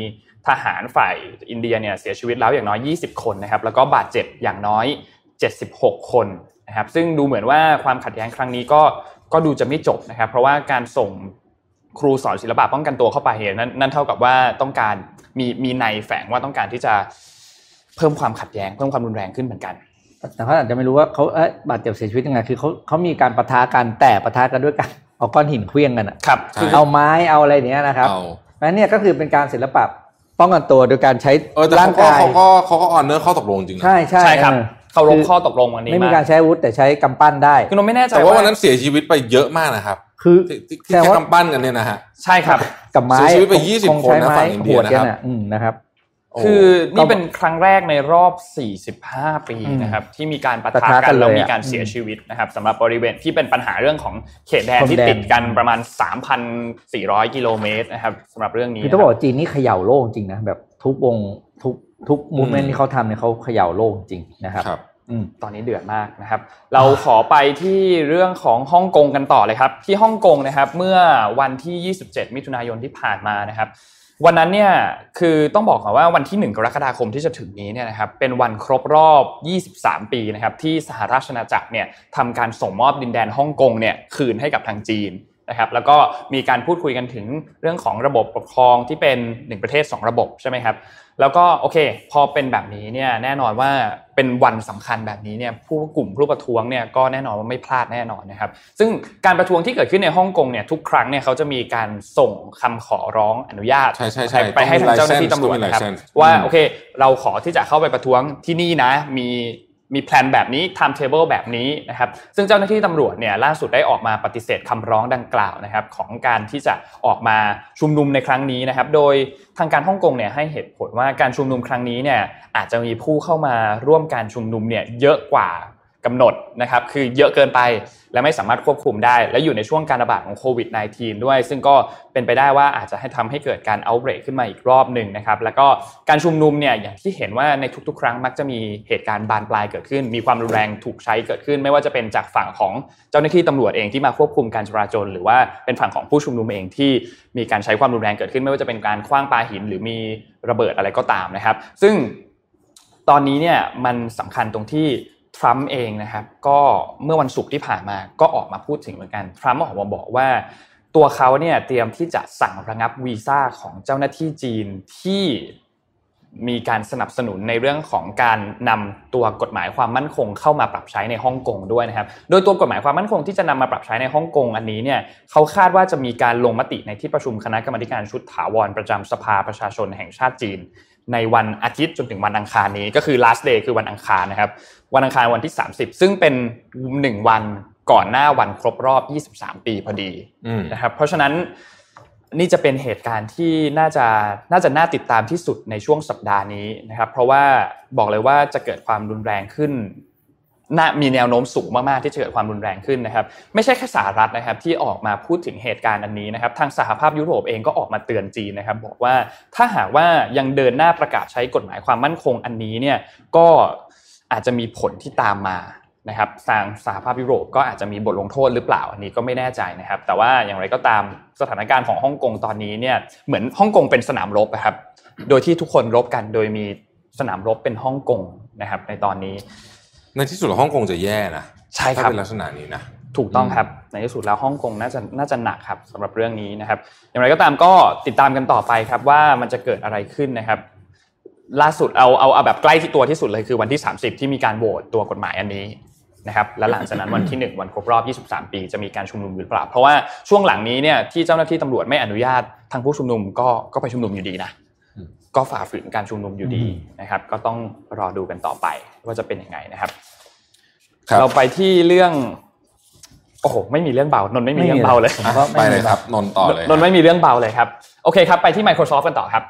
ทหารฝ่ายอินเดียเนี่ยเสียชีวิตแล้วอย่างน้อย20คนนะครับแล้วก็บาดเจ็บอย่างน้อย76คนนะครับซึ่งดูเหมือนว่าความขัดแย้งครั้งนี้ก็ดูจะไม่จบนะครับเพราะว่าการส่งครูสอนศิลปะป้องกันตัวเข้าไปเนี่ยนั่นเท่ากับว่าต้องการมีในแฝงว่าต้องการที่จะเพิ่มความขัดแย้งเพิ่มความรุนแรงขึ้นเหมือนกันแต่เขาอาจจะไม่รู้ว่าเขาบาดเจ็บเสียชีวิตยังไงคือเขามีการปะทะกันแต่ปะทะกันด้วยกันเอาก้อนหินเคลื่อนกันนะครับเอาไม้เอาอะไรเนี้ยนะครับนั่นเนี่ยก็คือเป็นการศิลปะป้องกันตัวโดยการใช้ร่างกายเขาก็อ่อนเนื้อข้อตกลงจริงนะใช่ครับเขาลงข้อตกลงวันนี้ไม่มีการใช้อาวุธแต่ใช้กำปั้นได้คือเราไม่แน่ใจแต่ว่าวันนั้นเสียชีวิตไปเยอะมากนะครับคือที่ใช้กำปั้นกันเนี่ยนะฮะใช่ครับกับไม้เสียชีวิตไป20คนนะฝั่งอินเดียนะครับคือนี่เป็นครั้งแรกในรอบ45ปีนะครับที่มีการปะทะกันแล้วมีการเสียชีวิตนะครับสำหรับบริเวณที่เป็นปัญหาเรื่องของเขตแดนที่ติดกันประมาณ 3,400 กิโลเมตรนะครับสำหรับเรื่องนี้คือต้องบอกจีนนี่เขย่าโลกจริงนะแบบทุกมูฟเมนต์ที่เขาทำเนี่ยเขาเขย่าโลกจริงนะครับตอนนี้เดือดมากนะครับเราขอไปที่เรื่องของฮ่องกงกันต่อเลยครับที่ฮ่องกงนะครับเมื่อวันที่27มิถุนายนที่ผ่านมานะครับวันนั้นเนี่ยคือต้องบอกก่อนว่าวันที่1กรกฎาคมที่จะถึงนี้เนี่ยนะครับเป็นวันครบรอบ23ปีนะครับที่สหราชอาณาจักรเนี่ยทำการส่งมอบดินแดนฮ่องกงเนี่ยคืนให้กับทางจีน นะครับแล้วก็มีการพูดคุยกันถึงเรื่องของระบบปกครองที่เป็น1ประเทศ2ระบบใช่ไหมครับแล้วก็โอเคพอเป็นแบบนี้เนี่ยแน่นอนว่าเป็นวันสำคัญแบบนี้เนี่ยผู้กลุ่มผู้ประท้วงเนี่ยก็แน่นอนว่าไม่พลาดแน่นอนนะครับซึ่งการประท้วงที่เกิดขึ้นในฮ่องกงเนี่ยทุกครั้งเนี่ยเขาจะมีการส่งคำขอร้องอนุญาตไปให้ทางเจ้าหน้าที่ตำรวจนะครับว่าโอเคเราขอที่จะเข้าไปประท้วงที่นี่นะมีแพลนแบบนี้ timetable แบบนี้นะครับซึ่งเจ้าหน้าที่ตำรวจเนี่ยล่าสุดได้ออกมาปฏิเสธคำร้องดังกล่าวนะครับของการที่จะออกมาชุมนุมในครั้งนี้นะครับโดยทางการฮ่องกงเนี่ยให้เหตุผลว่าการชุมนุมครั้งนี้เนี่ยอาจจะมีผู้เข้ามาร่วมการชุมนุมเนี่ยเยอะกว่ากำหนดนะครับคือเยอะเกินไปและไม่สามารถควบคุมได้และอยู่ในช่วงการระบาดของโควิด -19 ด้วยซึ่งก็เป็นไปได้ว่าอาจจะให้ทำให้เกิดการ outbreak ขึ้นมาอีกรอบหนึ่งนะครับแล้วก็การชุมนุมเนี่ยอย่างที่เห็นว่าในทุกๆครั้งมักจะมีเหตุการณ์บานปลายเกิดขึ้นมีความรุนแรงถูกใช้เกิดขึ้นไม่ว่าจะเป็นจากฝั่งของเจ้าหน้าที่ตำรวจเองที่มาควบคุมการจราจรหรือว่าเป็นฝั่งของผู้ชุมนุมเองที่มีการใช้ความรุนแรงเกิดขึ้นไม่ว่าจะเป็นการขว้างปาหินหรือมีระเบิดอะไรก็ตามนะครับซึ่งตอนนี้เนี่ยมันสำคัญตรงที่ทรัมป์เองนะครับก็เมื่อวันศุกร์ที่ผ่านมาก็ออกมาพูดถึงเหมือนกันทรัมป์ออกมาบอกว่าตัวเขาเนี่ยเตรียมที่จะสั่งระงับวีซ่าของเจ้าหน้าที่จีนที่มีการสนับสนุนในเรื่องของการนำตัวกฎหมายความมั่นคงเข้ามาปรับใช้ในฮ่องกงด้วยนะครับโดยตัวกฎหมายความมั่นคงที่จะนำมาปรับใช้ในฮ่องกงอันนี้เนี่ยเขาคาดว่าจะมีการลงมติในที่ประชุมคณะกรรมาธิการชุดถาวรประจำสภาประชาชนแห่งชาติจีนในวันอาทิตย์จนถึงวันอังคารนี้ก็คือ last day คือวันอังคารนะครับวันอังคารวันที่30ซึ่งเป็น1วันก่อนหน้าวันครบรอบ23ปีพอดีนะครับเพราะฉะนั้นนี่จะเป็นเหตุการณ์ที่น่าจะน่าติดตามที่สุดในช่วงสัปดาห์นี้นะครับเพราะว่าบอกเลยว่าจะเกิดความรุนแรงขึ้นมีแนวโน้มสูงมากๆที่จะเกิดความรุนแรงขึ้นนะครับไม่ใช่แค่สหรัฐนะครับที่ออกมาพูดถึงเหตุการณ์อันนี้นะครับทางสหภาพยุโรปเองก็ออกมาเตือนจีนนะครับบอกว่าถ้าหากว่ายังเดินหน้าประกาศใช้กฎหมายความมั่นคงอันนี้เนี่ยก็อาจจะมีผลที่ตามมานะครับทางสหภาพยุโรปก็อาจจะมีบทลงโทษหรือเปล่าอันนี้ก็ไม่แน่ใจนะครับแต่ว่าอย่างไรก็ตามสถานการณ์ของฮ่องกงตอนนี้เนี่ยเหมือนฮ่องกงเป็นสนามรบนะครับโดยที่ทุกคนรบกันโดยมีสนามรบเป็นฮ่องกงนะครับในตอนนี้ในที่สุดฮ่องกงจะแย่นะใช่ครับเป็นลักษณะนี้นะถูกต้องครับในที่สุดแล้วฮ่องกงน่าจะหนักครับสำหรับเรื่องนี้นะครับอย่างไรก็ตามก็ติดตามกันต่อไปครับว่ามันจะเกิดอะไรขึ้นนะครับล่าสุดเอาแบบใกล้ที่ตัวที่สุดเลยคือวันที่30ที่มีการโหวตตัวกฎหมายอันนี้นะครับและหลังจากนั้นวันที่1วันครบรอบ23ปีจะมีการชุมนุมหรือเปล่าเพราะว่าช่วงหลังนี้เนี่ยที่เจ้าหน้าที่ตำรวจไม่อนุญาตทางผู้ชุมนุมก็ไปชุมนุมอยู่ดีนะก็ฝ่าฝืนการชุมนุมอยู่ดีนะครับก็ต้องรอดูกันต่อไปว่าจะเป็นยังไงนะครับเราไปที่เรื่องโอ้โหไม่มีเรื่องเบานนไม่มีเรื่องเบาเลยไปเลยครับนนต่อเลยนนไม่มีเรื่องเบาเลยครับโอเคครับไปที่ Microsoft กันต่อครับ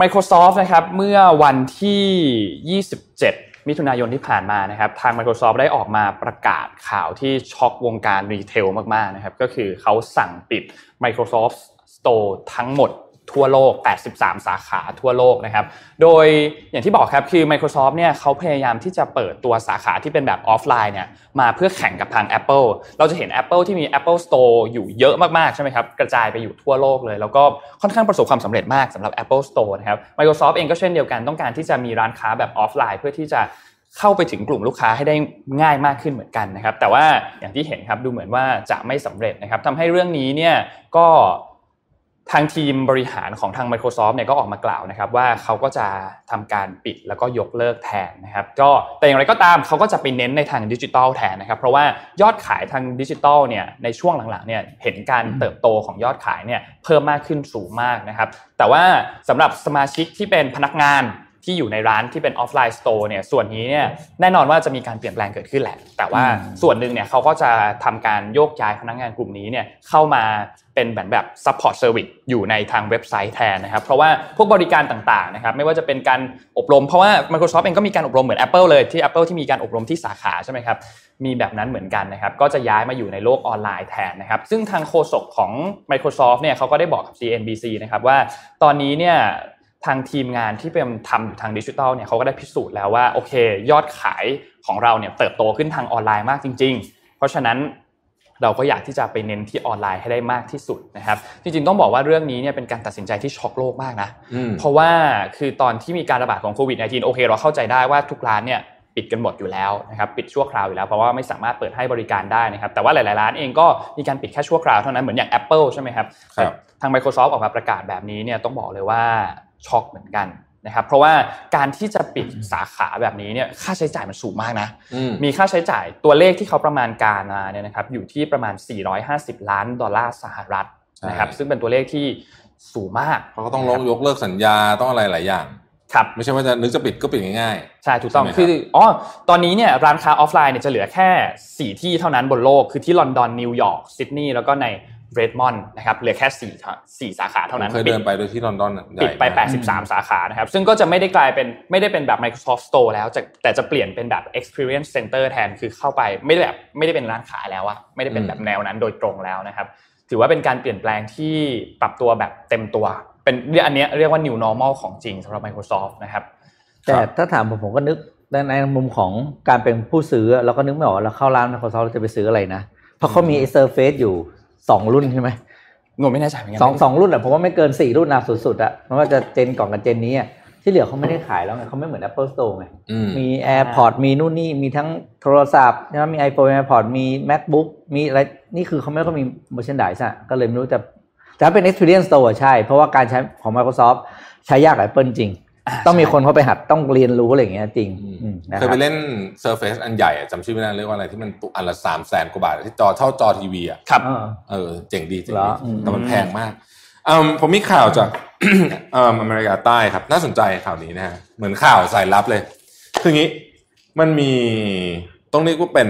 Microsoft นะครับเมื่อวันที่27มิถุนายนที่ผ่านมานะครับทาง Microsoft ได้ออกมาประกาศข่าวที่ช็อกวงการรีเทลมากๆนะครับก็คือเขาสั่งปิด Microsoft Store ทั้งหมดทั่วโลก83สาขาทั่วโลกนะครับโดยอย่างที่บอกครับคือ Microsoft เนี่ยเขาพยายามที่จะเปิดตัวสาขาที่เป็นแบบออฟไลน์เนี่ยมาเพื่อแข่งกับทาง Apple เราจะเห็น Apple ที่มี Apple Store อยู่เยอะมากๆใช่ไหมครับกระจายไปอยู่ทั่วโลกเลยแล้วก็ค่อนข้างประสบความสำเร็จมากสำหรับ Apple Store นะครับ Microsoft เองก็เช่นเดียวกันต้องการที่จะมีร้านค้าแบบออฟไลน์เพื่อที่จะเข้าไปถึงกลุ่มลูกค้าให้ได้ง่ายมากขึ้นเหมือนกันนะครับแต่ว่าอย่างที่เห็นครับดูเหมือนว่าจะไม่สำเร็จนะครับทำให้เรื่องนี้เนี่ยก็ทางทีมบริหารของทาง Microsoft เนี่ยก็ออกมากล่าวนะครับว่าเขาก็จะทำการปิดแล้วก็ยกเลิกแทนนะครับก็แต่อย่างไรก็ตามเขาก็จะไปเน้นในทางดิจิทัลแทนนะครับเพราะว่ายอดขายทางดิจิทัลเนี่ยในช่วงหลังๆเนี่ยเห็นการเติบโตของยอดขายเนี่ยเพิ่มมากขึ้นสูงมากนะครับแต่ว่าสำหรับสมาชิกที่เป็นพนักงานที่อยู่ในร้านที่เป็นออฟไลน์สโตร์เนี่ยส่วนนี้เนี่ยแน่นอนว่าจะมีการเปลี่ยนแปลงเกิดขึ้นแหละแต่ว่าส่วนหนึ่งเนี่ยเขาก็จะทำการโยกย้ายพนักงานกลุ่มนี้เนี่ยเข้ามาเป็นแบบซัพพอร์ตเซอร์วิสอยู่ในทางเว็บไซต์แทนนะครับเพราะว่าพวกบริการต่างๆนะครับไม่ว่าจะเป็นการอบรมเพราะว่า Microsoft เองก็มีการอบรมเหมือน Apple เลยที่ Apple ที่มีการอบรมที่สาขาใช่ไหมครับมีแบบนั้นเหมือนกันนะครับก็จะย้ายมาอยู่ในโลกออนไลน์แทนนะครับซึ่งทางโฆษกของ Microsoft เนี่ยเขาก็ได้บอกกับ CNBC นะครับว่าตอนนี้เนี่ยทางทีมงานที่เป็นทำอยู่ทางดิจิทัลเนี่ยเขาก็ได้พิสูจน์แล้วว่าโอเคยอดขายของเราเนี่ยเติบโตขึ้นทางออนไลน์มากจริงๆเพราะฉะนั้นเราก็อยากที่จะไปเน้นที่ออนไลน์ให้ได้มากที่สุดนะครับจริงๆต้องบอกว่าเรื่องนี้เนี่ยเป็นการตัดสินใจที่ช็อกโลกมากนะเพราะว่าคือตอนที่มีการระบาดของโควิด-19 โอเคเราเข้าใจได้ว่าทุกร้านเนี่ย ปิดกันหมดอยู่แล้วนะครับปิดชั่วคราวอยู่แล้วเพราะว่าไม่สามารถเปิดให้บริการได้นะครับแต่ว่าหลายๆร้านเองก็มีการปิดแค่ชั่วคราวเท่านั้นเหมือนอย่าง Apple ใช่ไหมครับทาง Microsoft ออกมาประกาศแบบนี้เนี่ยต้องบอกเลยว่าช็อกเหมือนกันนะครับเพราะว่าการที่จะปิดสาขาแบบนี้เนี่ยค่าใช้จ่ายมันสูงมากนะมีค่าใช้จ่ายตัวเลขที่เขาประมาณการมาเนี่ยนะครับอยู่ที่ประมาณ$450 ล้านนะครับซึ่งเป็นตัวเลขที่สูงมากเพราะก็ต้องยกเลิกสัญญาต้องอะไรหลายอย่างครับไม่ใช่ว่าจะนึกจะปิดก็ปิดง่ายๆใช่ถูกต้องคือตอนนี้เนี่ยร้านค้าออฟไลน์เนี่ยจะเหลือแค่4ที่เท่านั้นบนโลกคือที่ลอนดอนนิวยอร์กซิดนีย์แล้วก็ในเรดมอนด์นะครับเหลือแค่4สาขาเท่านั้นเคยเดินไปโดยที่ลอนดอนปิดไป83สาขานะครับซึ่งก็จะไม่ได้กลายเป็นไม่ได้เป็นแบบ Microsoft Store แล้วแต่จะเปลี่ยนเป็นแบบ Experience Center แทนคือเข้าไปไม่ได้แบบไม่ได้เป็นร้านขายแล้วอะไม่ได้เป็นแบบแนวนั้นโดยตรงแล้วนะครับถือว่าเป็นการเปลี่ยนแปลงที่ปรับตัวแบบเต็มตัวเป็นอันนี้เรียกว่า New Normal ของจริงสำหรับ Microsoft นะครับแต่ถ้าถามผมก็นึกในมุมของการเป็นผู้ซื้อเราก็นึกไม่ออกเราเข้าร้าน Microsoft เราจะไปซื้ออะไรนะเพราะเขามี Surface อยู่2รุ่นใช่ไหมหนูไม่แน่ใจเหมือนกัน2รุ่นอ่ะผมว่าไม่เกิน4รุ่นนะสุดๆอ่ะเพราะว่าจะเจนก่อนกับเจนนี้อ่ะที่เหลือเขาไม่ได้ขายแล้วไงเขาไม่เหมือน Apple Store ไงมี AirPod มีนู่นนี่มีทั้งโทรศัพท์นะมี iPhone AirPod มี MacBook มีอะไรนี่คือเขาไม่ก็มี merchandise อ่ะก็เลยไม่รู้แต่เป็น Experience Store ใช่เพราะว่าการใช้ของ Microsoft ใช้ยากกว่า Apple จริงต้องมีคนเข้าไปหัดต้องเรียนรู้อะไรอย่างเงี้ยจริงเคยไปเล่น Surface อันใหญ่จำชื่อไม่ได้เรียกว่าอะไรที่มันอันละ 300,000 กว่าบาทที่จอเท่าจอทีวีอ่ะครับเจ๋งดีจริงแต่มันแพงมากผมมีข่าวจากอเมริกาใต้ครับน่าสนใจข่าวนี้นะฮะเหมือนข่าวสายลับเลยคืองี้มันมีต้องเรียกว่าเป็น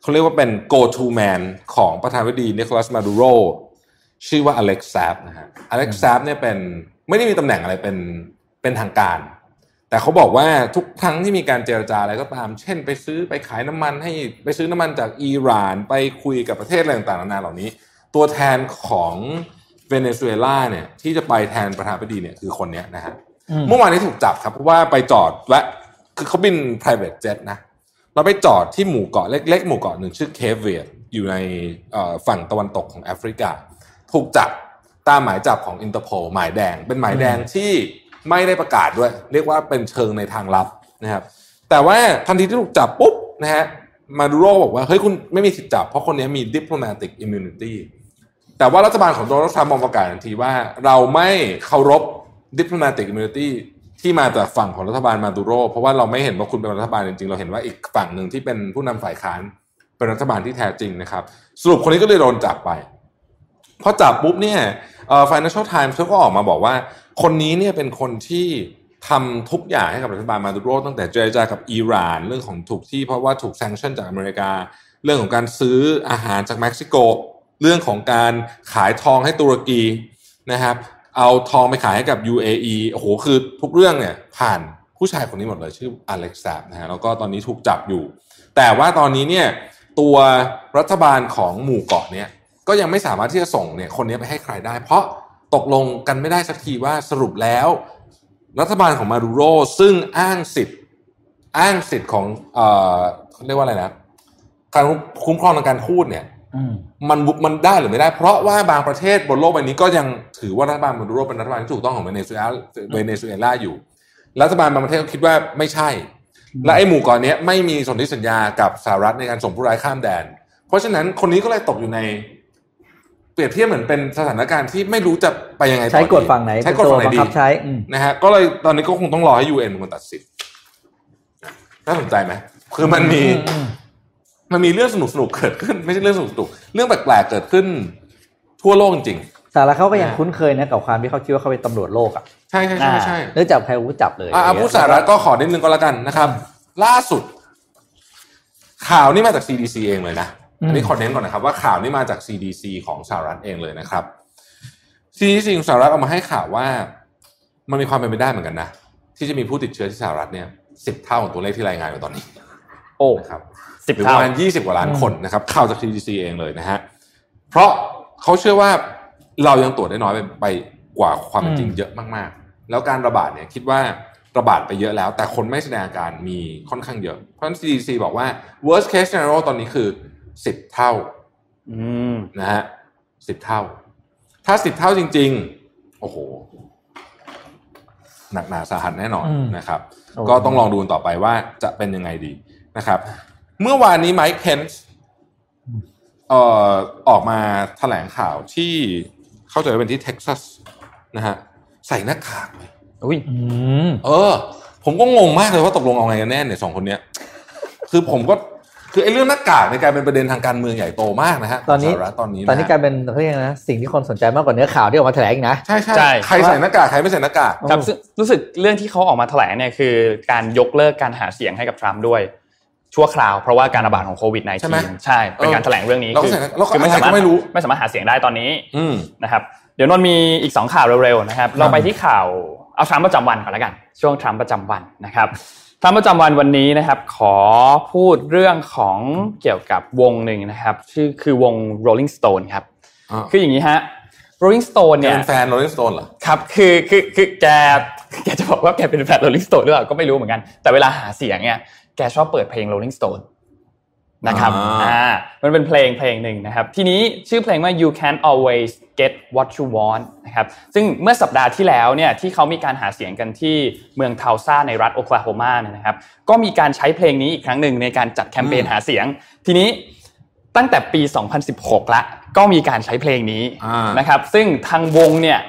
เขาเรียกว่าเป็น go to man ของประธานาธิบดีนิโคลัสมาดูโรชื่อว่าอเล็กซ์แซฟนะฮะอเล็กซ์แซฟเนี่ยเป็นไม่ได้มีตำแหน่งอะไรเป็นทางการแต่เขาบอกว่าทุกครั้งที่มีการเจรจาอะไรก็ตามเช่นไปซื้อไปขายน้ำมันให้ไปซื้อน้ำมันจากอิหร่านไปคุยกับประเทศอะไรต่างๆนานาเหล่านี้ตัวแทนของเวเนซุเอลาเนี่ยที่จะไปแทนประธานาธิบดีเนี่ยคือคนนี้นะฮะเมื่อวานนี้ถูกจับครับเพราะว่าไปจอดและคือเขาบิน private jet นะเราไปจอดที่หมู่เกาะเล็กๆหมู่เกาะหนึ่งชื่อเคปเวร์ดอยู่ในฝั่งตะวันตกของแอฟริกาถูกจับตามหมายจับของอินเตอร์โพลหมายแดงเป็นหมายแดงที่ไม่ได้ประกาศด้วยเรียกว่าเป็นเชิงในทางลับนะครับแต่ว่าทันทีที่ถูกจับปุ๊บนะฮะมาดูโรบอกว่าเฮ้ยคุณไม่มีสิทธิ์จับเพราะคนนี้มี diplomatic immunity แต่ว่ารัฐบาลของโดนัลด์ทรัมป์ออกประกาศทันทีว่าเราไม่เคารพ diplomatic immunity ที่มาจากฝั่งของรัฐบาลมาดูโรเพราะว่าเราไม่เห็นว่าคุณเป็นรัฐบาลจริงๆเราเห็นว่าอีกฝั่งหนึ่งที่เป็นผู้นำฝ่ายค้านเป็นรัฐบาลที่แท้จริงนะครับสรุปคนนี้ก็เลยโดนจับไปพอจับปุ๊บเนี่ยFinancial Times เขาก็ออกมาบอกว่าคนนี้เนี่ยเป็นคนที่ทำทุกอย่างให้กับรัฐบาลมาดูโรตั้งแต่เจรจากับอิหร่านเรื่องของถูกที่เพราะว่าถูกแซงชั่นจากอเมริกาเรื่องของการซื้ออาหารจากเม็กซิโกเรื่องของการขายทองให้ตุรกีนะครับเอาทองไปขายให้กับ UAE โอ้โหคือทุกเรื่องเนี่ยผ่านผู้ชายคนนี้หมดเลยชื่ออเล็กซ์แซฟนะฮะแล้วก็ตอนนี้ถูกจับอยู่แต่ว่าตอนนี้เนี่ยตัวรัฐบาลของหมู่เกาะเนี่ยก็ยังไม่สามารถที่จะส่งเนี่ยคนนี้ไปให้ใครได้เพราะตกลงกันไม่ได้สักทีว่าสรุปแล้วรัฐบาลของมาดูโรซึ่งอ้างสิทธิ์ของเรียกว่าอะไรนะการคุ้มครองทางการพูดเนี่ยมันได้หรือไม่ได้เพราะว่าบางประเทศบนโลกใบนี้ก็ยังถือว่ารัฐบาลมาดูโรเป็นรัฐบาลที่ถูกต้องของเวเนซุเอลาอยู่รัฐบาลบางประเทศก็คิดว่าไม่ใช่และไอ้หมู่เกาะนี้ไม่มีสนธิสัญญากับสหรัฐในการส่งผู้ร้ายข้ามแดนเพราะฉะนั้นคนนี้ก็เลยตกอยู่ในเปรียบเทียบเหมือนเป็นสถานการณ์ที่ไม่รู้จะไปยังไงใช้กฎฝั่งไหนดีนะฮะก็เลยตอนนี้ก็คงต้องรอให้ UN เป็นคนตัดสินน่าสนใจไหมคือมันมีเรื่องสนุกๆเกิดขึ้นไม่ใช่เรื่องสนุกๆเรื่องแปลกๆเกิดขึ้นทั่วโลกจริงสาระเขาก็ยังคุ้นเคยนะกับความที่เขาคิดว่าเขาเป็นตำรวจโลกอ่ะใช่ๆๆเรื่องจับใครก็จับเลยผู้สาระก็ขอนิดนึงก็แล้วกันนะครับล่าสุดข่าวนี้มาจาก CDC เองเลยนะอันนี้ขอเน้นก่อนนะครับว่าข่าวนี้มาจาก CDC ของสหรัฐเองเลยนะครับ CDC ของสหรัฐออกมาให้ข่าวว่ามันมีความเป็นไปได้เหมือนกันนะที่จะมีผู้ติดเชื้อที่สหรัฐเนี่ย10เท่าของตัวเลขที่รายงานอยู่ตอนนี้โอ้ครับ10เท่าประมาณ20กว่าล้านคนนะครับข่าวจาก CDC เองเลยนะฮะเพราะเขาเชื่อว่าเรายังตรวจได้น้อยไปกว่าความจริงเยอะมากๆแล้วการระบาดเนี่ยคิดว่าระบาดไปเยอะแล้วแต่คนไม่แสดงอาการมีค่อนข้างเยอะเพราะฉะนั้น CDC บอกว่า worst case scenario ตอนนี้คือ10เท่านะฮะ10เท่าถ้า10เท่าจริงๆโอ้โหหนักหนาสาหัสแน่นอนนะครับ ก็ต้องลองดูต่อไปว่าจะเป็นยังไงดีนะครับเมื่อวานนี้ไมค์เพนซ์ออกมาแถลงข่าวที่เข้าใจว่าเป็นที่เท็กซัสนะฮะใส่หน้ากากเลยอุ้ยผมก็งงมากเลยว่าตกลงเอาไงกันแน่เนี่ยสองคนเนี้ยคือผมก็คือไอ้เรื่องหน้ากากในกลายเป็นประเด็นทางการเมืองใหญ่โตมากนะฮะตอนนี้กลายเป็นเขาเรียกนะสิ่งที่คนสนใจมากกว่าเนื้อข่าวที่ออกมาแถลงนะใช่ใช่ใครใส่หน้ากากใครไม่ใส่หน้ากากครับรู้สึกเรื่องที่เขาออกมาแถลงเนี่ยคือการยกเลิกการหาเสียงให้กับทรัมป์ด้วยชั่วคราวเพราะว่าการระบาดของโควิด -19 ใช่ใช่เป็นการแถลงเรื่องนี้คือไม่สามารถหาเสียงได้ตอนนี้นะครับเดี๋ยวนนมีอีก2ข่าวเร็วๆนะครับเราไปที่ข่าวเอาทรัมป์ประจำวันก่อนแล้วกันช่วงทรัมป์ประจำวันนะครับทรัมป์ประจำวันวันนี้นะครับขอพูดเรื่องของเกี่ยวกับวงหนึ่งนะครับชื่อคือวง Rolling Stone ครับคืออย่างนี้ฮะ Rolling Stone เนี่ยเป็นแฟน Rolling Stone เหรอครับคือแกจะบอกว่าแกเป็นแฟน Rolling Stone หรือเปล่าก็ไม่รู้เหมือนกันแต่เวลาหาเสียงเนี่ยแกชอบเปิดเพลง Rolling Stone นะครับมันเป็นเพลงนึงนะครับทีนี้ชื่อเพลงว่า You Can Always Get What You Want นะครับซึ่งเมื่อสัปดาห์ที่แล้วเนี่ยที่เขามีการหาเสียงกันที่เมืองทาวซ่าในรัฐโอคลาโฮมาเนี่ยนะครับก็มีการใช้เพลงนี้อีกครั้งนึงในการจัดแคมเปญหาเสียงทีนี้ตั้งแต่ปี2016ละก็มีการใช้เพลงนี้นะครับซึ่งทางวงเนี่ย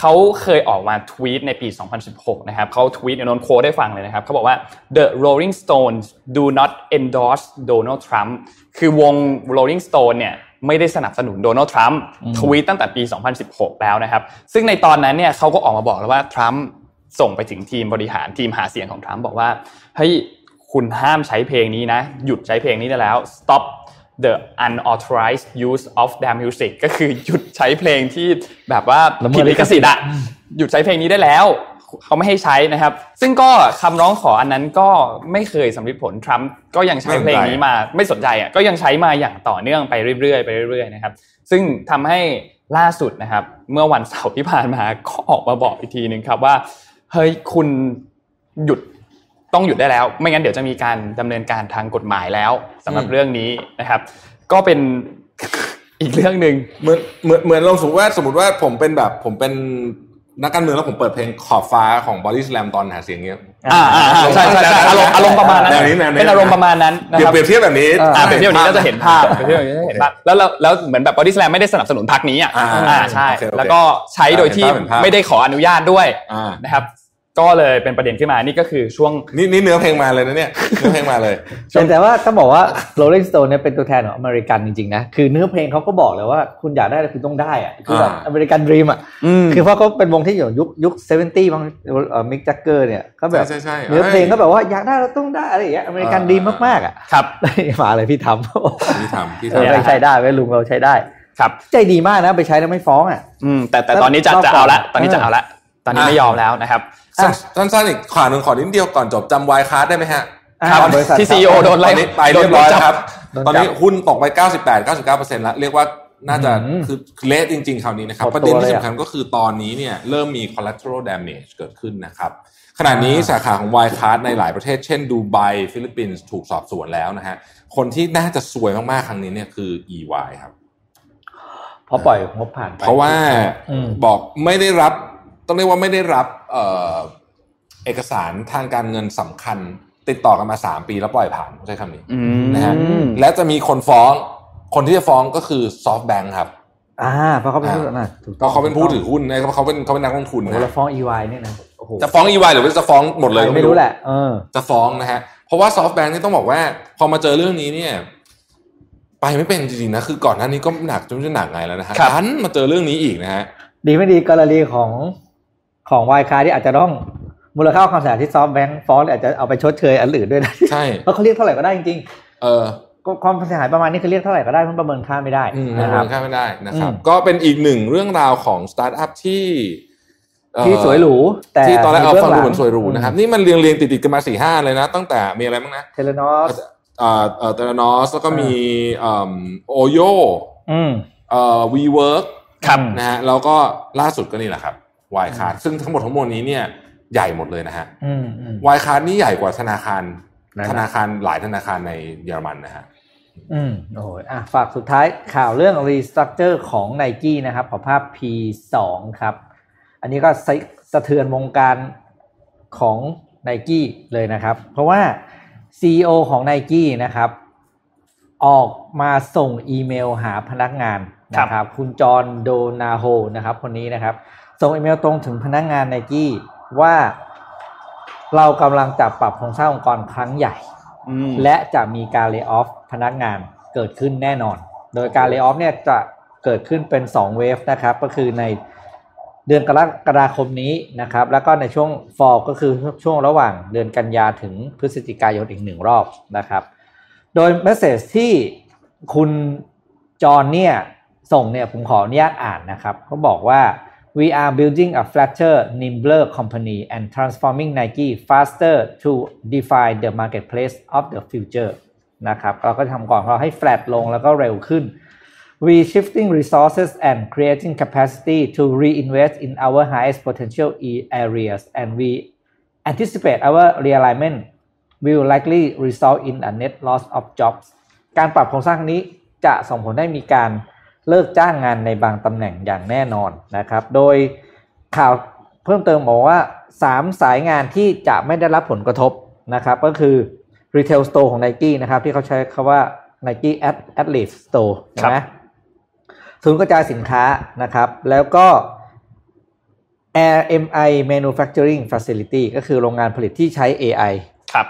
เขาเคยออกมาทวีตในปี2016นะครับเขาทวีตโค้ดได้ฟังเลยนะครับเขาบอกว่า The Rolling Stones do not endorse Donald Trump คือวง Rolling Stone เนี่ยไม่ได้สนับสนุนโดนัลด์ทรัมป์ทวีตตั้งแต่ปี2016แล้วนะครับซึ่งในตอนนั้นเนี่ยเขาก็ออกมาบอกแล้วว่าทรัมป์ส่งไปถึงทีมบริหารทีมหาเสียงของทรัมป์บอกว่าเฮ้ยคุณห้ามใช้เพลงนี้นะหยุดใช้เพลงนี้ได้แล้ว Stop the unauthorized use of their music ก็คือหยุดใช้เพลงที่แบบว่าผิดลิขสิทธิ์อ่ะหยุดใช้เพลงนี้ได้แล้วเขาไม่ให้ใช้นะครับซึ่งก็คำร้องขออันนั้นก็ไม่เคยสำเร็จผลทรัมป์ก็ยังใช้เพลงนี้มาไม่สนใจอ่ะก็ยังใช้มาอย่างต่อเนื่องไปเรื่อยๆนะครับซึ่งทำให้ล่าสุดนะครับเมื่อวันเสาร์ที่ผ่านมาก็ออกมาบอกอีกทีนึงครับว่าเฮ้ยคุณหยุดต้องหยุดได้แล้วไม่งั้นเดี๋ยวจะมีการดำเนินการทางกฎหมายแล้วสำหรับเรื่องนี้นะครับก็เป็นอีกเรื่องนึงเหมือนเราสมมติว่าผมเป็นนักการเมืองแล้วผมเปิดเพลงขอบฟ้าของ Bodyslam ตอนหาเสียงเงี้ยใช่ๆอารมณ์ประมาณนั้นเป็นอารมณ์ประมาณนั้นนะครับเปรียบเทียบแบบนี้เปรียบเทียบแบบนี้ก็จะเห็นภาพแล้วเหมือนแบบ Bodyslam ไม่ได้สนับสนุนพรรคนี้อ่ะใช่แล้วก็ใช้โดยที่ไม่ได้ขออนุญาตด้วยนะครับก็เลยเป็นประเด็นขึ้นมานี่ก็คือช่วงนี่เนื้อเพลงมาเลยนะเนี่ยเนื้อเพลงมาเลยแต่ว่าถ้าบอกว่า Rolling Stone เนี่ยเป็นตัวแทนของอเมริกันจริงๆนะคือเนื้อเพลงเขาก็บอกเลยว่าคุณอยากได้อะไรคุณต้องได้อ่ะคือแบบอเมริกันดรีมอ่ะคือเพราะเขาเป็นวงที่อยู่ยุค70บางมิกแจ็คเกอร์เนี่ยเขาแบบเนื้อเพลงเขาแบบว่าอยากได้เราต้องได้อะไรอย่างเงี้ยอเมริกันดรีมมากๆอ่ะครับมาเลยพี่ทำเราใช้ได้ไว้ลุงเราใช้ได้ครับใจดีมากนะไปใช้แล้วไม่ฟ้องอ่ะแต่ตอนนี้จะเอาละตอนนี้ไม่ยอมแล้วนะครับสั้นๆอีกข่าวนึงขอนิดเดียวก่อนจบจำวายคาร์ดได้ไหมฮะที่ CEO โดนไล่ไปเรียบร้อยครับตอนนี้หุ้นตกไป 98-99% แล้วเรียกว่าน่าจะคือเละจริงๆคราวนี้นะครับประเด็นที่สำคัญก็คือตอนนี้เนี่ยเริ่มมี collateral damage เกิดขึ้นนะครับขณะนี้สาขาของวายคาร์ดในหลายประเทศเช่นดูไบฟิลิปปินส์ถูกสอบสวนแล้วนะฮะคนที่น่าจะซวยมากๆครั้งนี้เนี่ยคือ EY ครับเพราะปล่อยงบผ่านไปเพราะว่าบอกไม่ได้รับต้องเรียกว่าไม่ได้รับเอกสารทางการเงินสำคัญติดต่อกันมา3ปีแล้วปล่อยผ่านใช้คำนี้นะฮะและจะมีคนฟ้องคนที่จะฟ้องก็คือ SoftBank ครับเพราะเขาเป็นผู้ถือนะก็เขาเป็นผู้ถือหุ้นนะเขาเป็นนักลงทุนนะจะฟ้อง EY เนี่ยนะโอ้โหจะฟ้อง EY หรือว่าจะฟ้องหมดเลยก็ไม่รู้แหละจะฟ้องนะฮะเพราะว่า SoftBank นี่ต้องบอกว่าพอมาเจอเรื่องนี้เนี่ยไปไม่เป็นจริงๆนะคือก่อนหน้านี้ก็หนักจนจะหนักไงแล้วนะฮะดันมาเจอเรื่องนี้อีกนะฮะดีไม่ดีกรณีของวายคาร์ที่อาจจะต้องมูลค่าความเสียหายที่ซอฟต์แบงค์ฟ้องอาจจะเอาไปชดเชยอันอื่นด้วยนะใช่เพราะเขาเรียกเท่าไหร่ก็ได้จริงๆความเสียหายประมาณนี้คือเรียกเท่าไหร่ก็ได้เพราะประเมินค่าไม่ได้นะครับประเมินค่าไม่ได้นะครับก็เป็นอีกหนึ่งเรื่องราวของสตาร์ทอัพที่สวยหรูแต่ที่ตอนแรกเอาฟังดูเหมือนสวยหรูนะครับนี่มันเรียงๆติดๆกันมา 4-5 เลยนะตั้งแต่มีอะไรบ้างนะTenors แล้วก็มีOyo WeWork นะฮะแล้วก็ล่าสุดก็นี่แหละครับวายคาร์ดซึ่งทั้งหมดทั้งมวลนี้เนี่ยใหญ่หมดเลยนะฮะวายคาร์ดนี่ใหญ่กว่าธนาคารหลายธนาคารในเยอรมันนะฮะโอ้โหฝากสุดท้ายข่าวเรื่อง restructure ของ Nike นะครับขอภาพ P2 ครับอันนี้ก็สะเทือนวงการของ Nike เลยนะครับเพราะว่า CEO ของ Nike นะครับออกมาส่งอีเมลหาพนักงานนะครับคุณจอห์นโดนาโฮนะครับคนนี้นะครับส่งอีเมลตรงถึงพนักงาน Nike ว่าเรากำลังจะปรับโครงสร้างองค์กรครั้งใหญ่และจะมีการเลิกออฟพนักงานเกิดขึ้นแน่นอนโดยการเลิกออฟเนี่ยจะเกิดขึ้นเป็น2เวฟนะครับก็คือในเดือนกรกฎาคมนี้นะครับแล้วก็ในช่วงฟอลก็คือช่วงระหว่างเดือนกันยาถึงพฤศจิกายนอีก1รอบนะครับโดยเมสเสจที่คุณจอห์นเนี่ยส่งเนี่ยผมขออนุญาตอ่านนะครับเขาบอกว่า we are building a flatter, nimbler company and transforming Nike faster to define the marketplace of the future นะครับเราก็ทำก่อนเราให้แฟลตลงแล้วก็เร็วขึ้นWe shifting resources and creating capacity to reinvest in our highest potential areas, and we anticipate our realignment will likely result in a net loss of jobs. การปรับโครงสร้างนี้จะส่งผลให้มีการเลิกจ้างงานในบางตำแหน่งอย่างแน่นอนนะครับโดยข่าวเพิ่มเติมบอกว่า3สายงานที่จะไม่ได้รับผลกระทบนะครับก็คือ Retail Store ของ Nike นะครับที่เขาใช้คำว่า Nike Athlete Store นะศูนย์กระจายสินค้านะครับแล้วก็ AMI Manufacturing Facility ก็คือโรงงานผลิตที่ใช้ AI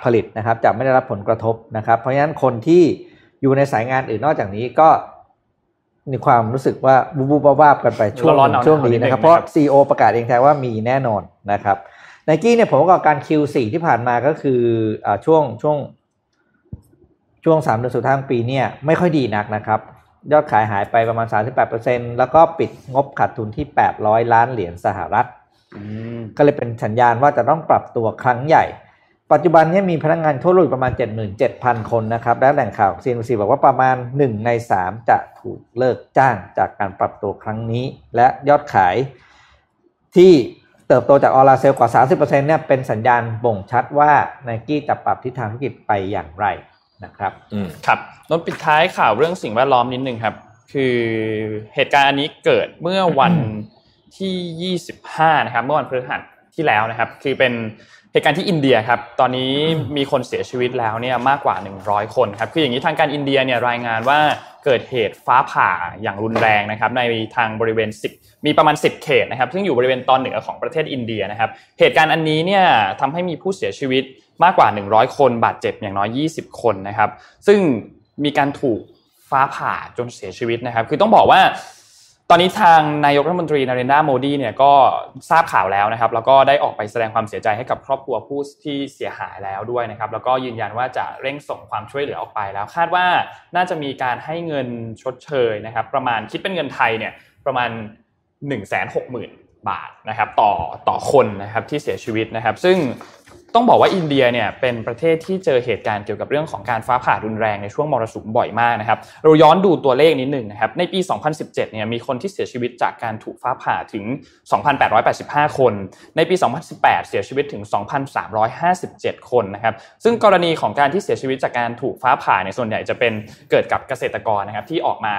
ผลิตนะครับจะไม่ได้รับผลกระทบนะครับเพราะฉะนั้นคนที่อยู่ในสายงานอื่นนอกจากนี้ก็มีความรู้สึกว่าบูบๆๆกันไปช่วงนี้นะครับเพราะ CEO ประกาศเองแท้ว่ามีแน่นอนนะครับ Nike เนี่ยผมก็การ Q4 ที่ผ่านมาก็คือช่วง3เดือนสุดท้ายปีเนี่ยไม่ค่อยดีนักนะครับยอดขายหายไปประมาณ 38% แล้วก็ปิดงบขาดทุนที่800ล้านเหรียญสหรัฐก็เลยเป็นสัญญาณว่าจะต้องปรับตัวครั้งใหญ่ปัจจุบันนี้มีพนักงานทั่วโลกประมาณ 77,000 คนนะครับและแหล่งข่าว CNBC บอกว่าประมาณ1ใน3จะถูกเลิกจ้างจากการปรับตัวครั้งนี้และยอดขายที่เติบโตจากออนไลน์เซลล์กว่า 30% เนี่ยเป็นสัญญาณบ่งชัดว่า Nike จะปรับทิศทางธุรกิจไปอย่างไรนะครับครับนนท์ปิดท้ายข่าวเรื่องสิ่งแวดล้อมนิดนึงครับคือเหตุการณ์อันนี้เกิดเมื่อวันที่25นะครับเมื่อวันพฤหัสที่แล้วนะครับคือเป็นเหตุการณ์ที่อินเดียครับตอนนี้มีคนเสียชีวิตแล้วเนี่ยมากกว่า100คนครับคืออย่างนี้ทางการอินเดียเนี่ยรายงานว่าเกิดเหตุฟ้าผ่าอย่างรุนแรงนะครับในทางบริเวณ10มีประมาณ10เขตนะครับซึ่งอยู่บริเวณตอนเหนือของประเทศอินเดียนะครับเหตุการณ์อันนี้เนี่ยทำให้มีผู้เสียชีวิตมากกว่า100คนบาดเจ็บอย่างน้อย20คนนะครับซึ่งมีการถูกฟ้าผ่าจนเสียชีวิตนะครับคือต้องบอกว่าตอนนี้ทางนายกรัฐมนตรีนเรนดราโมดีเนี่ยก็ทราบข่าวแล้วนะครับแล้วก็ได้ออกไปแสดงความเสียใจให้กับครอบครัวผู้ที่เสียหายแล้วด้วยนะครับแล้วก็ยืนยันว่าจะเร่งส่งความช่วยเหลือออกไปแล้วคาดว่าน่าจะมีการให้เงินชดเชยนะครับประมาณคิดเป็นเงินไทยเนี่ยประมาณ 160,000 บาทนะครับต่อคนนะครับที่เสียชีวิตนะครับซึ่งต้องบอกว่าอินเดียเนี่ยเป็นประเทศที่เจอเหตุการณ์เกี่ยวกับเรื่องของการฟ้าผ่ารุนแรงในช่วงมรสุมบ่อยมากนะครับเราย้อนดูตัวเลขนิดนึงนะครับในปี2017เนี่ยมีคนที่เสียชีวิตจากการถูกฟ้าผ่าถึง 2,885 คนในปี2018เสียชีวิตถึง 2,357 คนนะครับซึ่งกรณีของการที่เสียชีวิตจากการถูกฟ้าผ่าเนี่ยส่วนใหญ่จะเป็นเกิดกับเกษตรกรนะครับที่ออกมา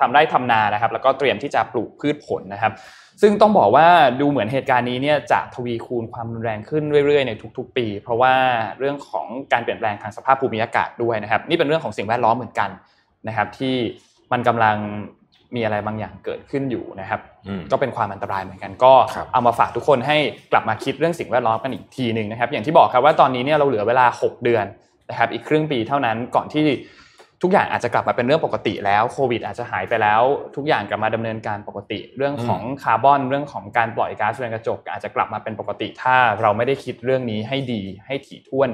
ทำไร่ทำนานะครับแล้วก็เตรียมที่จะปลูกพืชผลนะครับซึ่งต้องบอกว่าดูเหมือนเหตุการณ์นี้เนี่ยจะทวีคูณความรุนแรงขึ้นเรื่อยๆในทุกๆปีเพราะว่าเรื่องของการเปลี่ยนแปลงทางสภาพภูมิอากาศด้วยนะครับนี่เป็นเรื่องของสิ่งแวดล้อมเหมือนกันนะครับที่มันกำลังมีอะไรบางอย่างเกิดขึ้นอยู่นะครับก็เป็นความอันตรายเหมือนกันก็เอามาฝากทุกคนให้กลับมาคิดเรื่องสิ่งแวดล้อมกันอีกทีนึงนะครับอย่างที่บอกครับว่าตอนนี้เนี่ยเราเหลือเวลา6เดือนนะครับอีกครึ่งปีเท่านั้นก่อนที่ทุกอย่างอาจจะกลับมาเป็นเรื่องปกติแล้วโควิดอาจจะหายไปแล้วทุกอย่างกลับมาดำเนินการปกติเรื่องของคาร์บอนเรื่องของการปล่อยก๊าซเรือนกระจกอาจจะกลับมาเป็นปกติถ้าเราไม่ได้คิดเรื่องนี้ให้ดีให้ถี่ถ้วน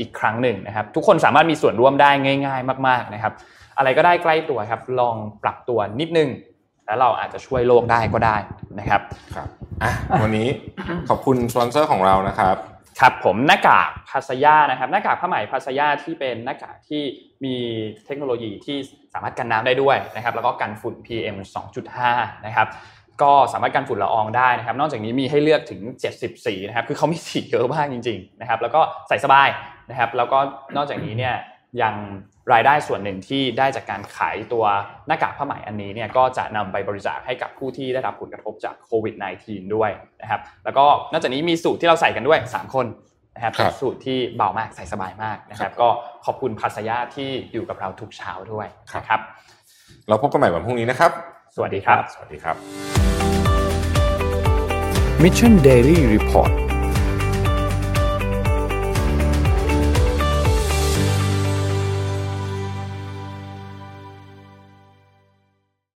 อีกครั้งหนึ่งนะครับทุกคนสามารถมีส่วนร่วมได้ง่ายๆมากๆนะครับอะไรก็ได้ใกล้ตัวครับลองปรับตัวนิดนึงแล้วเราอาจจะช่วยโลกได้ก็ได้นะครับครับวันนี้ ขอบคุณสปอนเซอร์ของเรานะครับครับผมหน้ากากพาสยานะครับหน้ากากผ้าไหมพาสยาที่เป็นหน้ากากที่มีเทคโนโลยีที่สามารถกันน้ำได้ด้วยนะครับแล้วก็กันฝุ่น PM 2.5 นะครับก็สามารถกันฝุ่นละอองได้นะครับนอกจากนี้มีให้เลือกถึง70สีนะครับคือเขามีสีเยอะมากจริงๆนะครับแล้วก็ใส่สบายนะครับแล้วก็นอกจากนี้เนี่ยยังรายได้ส่วนหนึ่งที่ได้จากการขายตัวหน้ากากผ้าไหมอันนี้เนี่ยก็จะนำไปบริจาคให้กับผู้ที่ได้รับผลกระทบจากโควิด-19 ด้วยนะครับแล้วก็นอกจากนี้มีสูตรที่เราใส่กันด้วย3คน นะครับเป็นสูตรที่เบามากใส่สบายมากนะครับก็ขอบคุณภัสยาที่อยู่กับเราทุกเช้าด้วยนะครับเราพบกันใหม่วันพรุ่งนี้นะครับสวัสดีครับสวัสดีครับ Mission Daily Report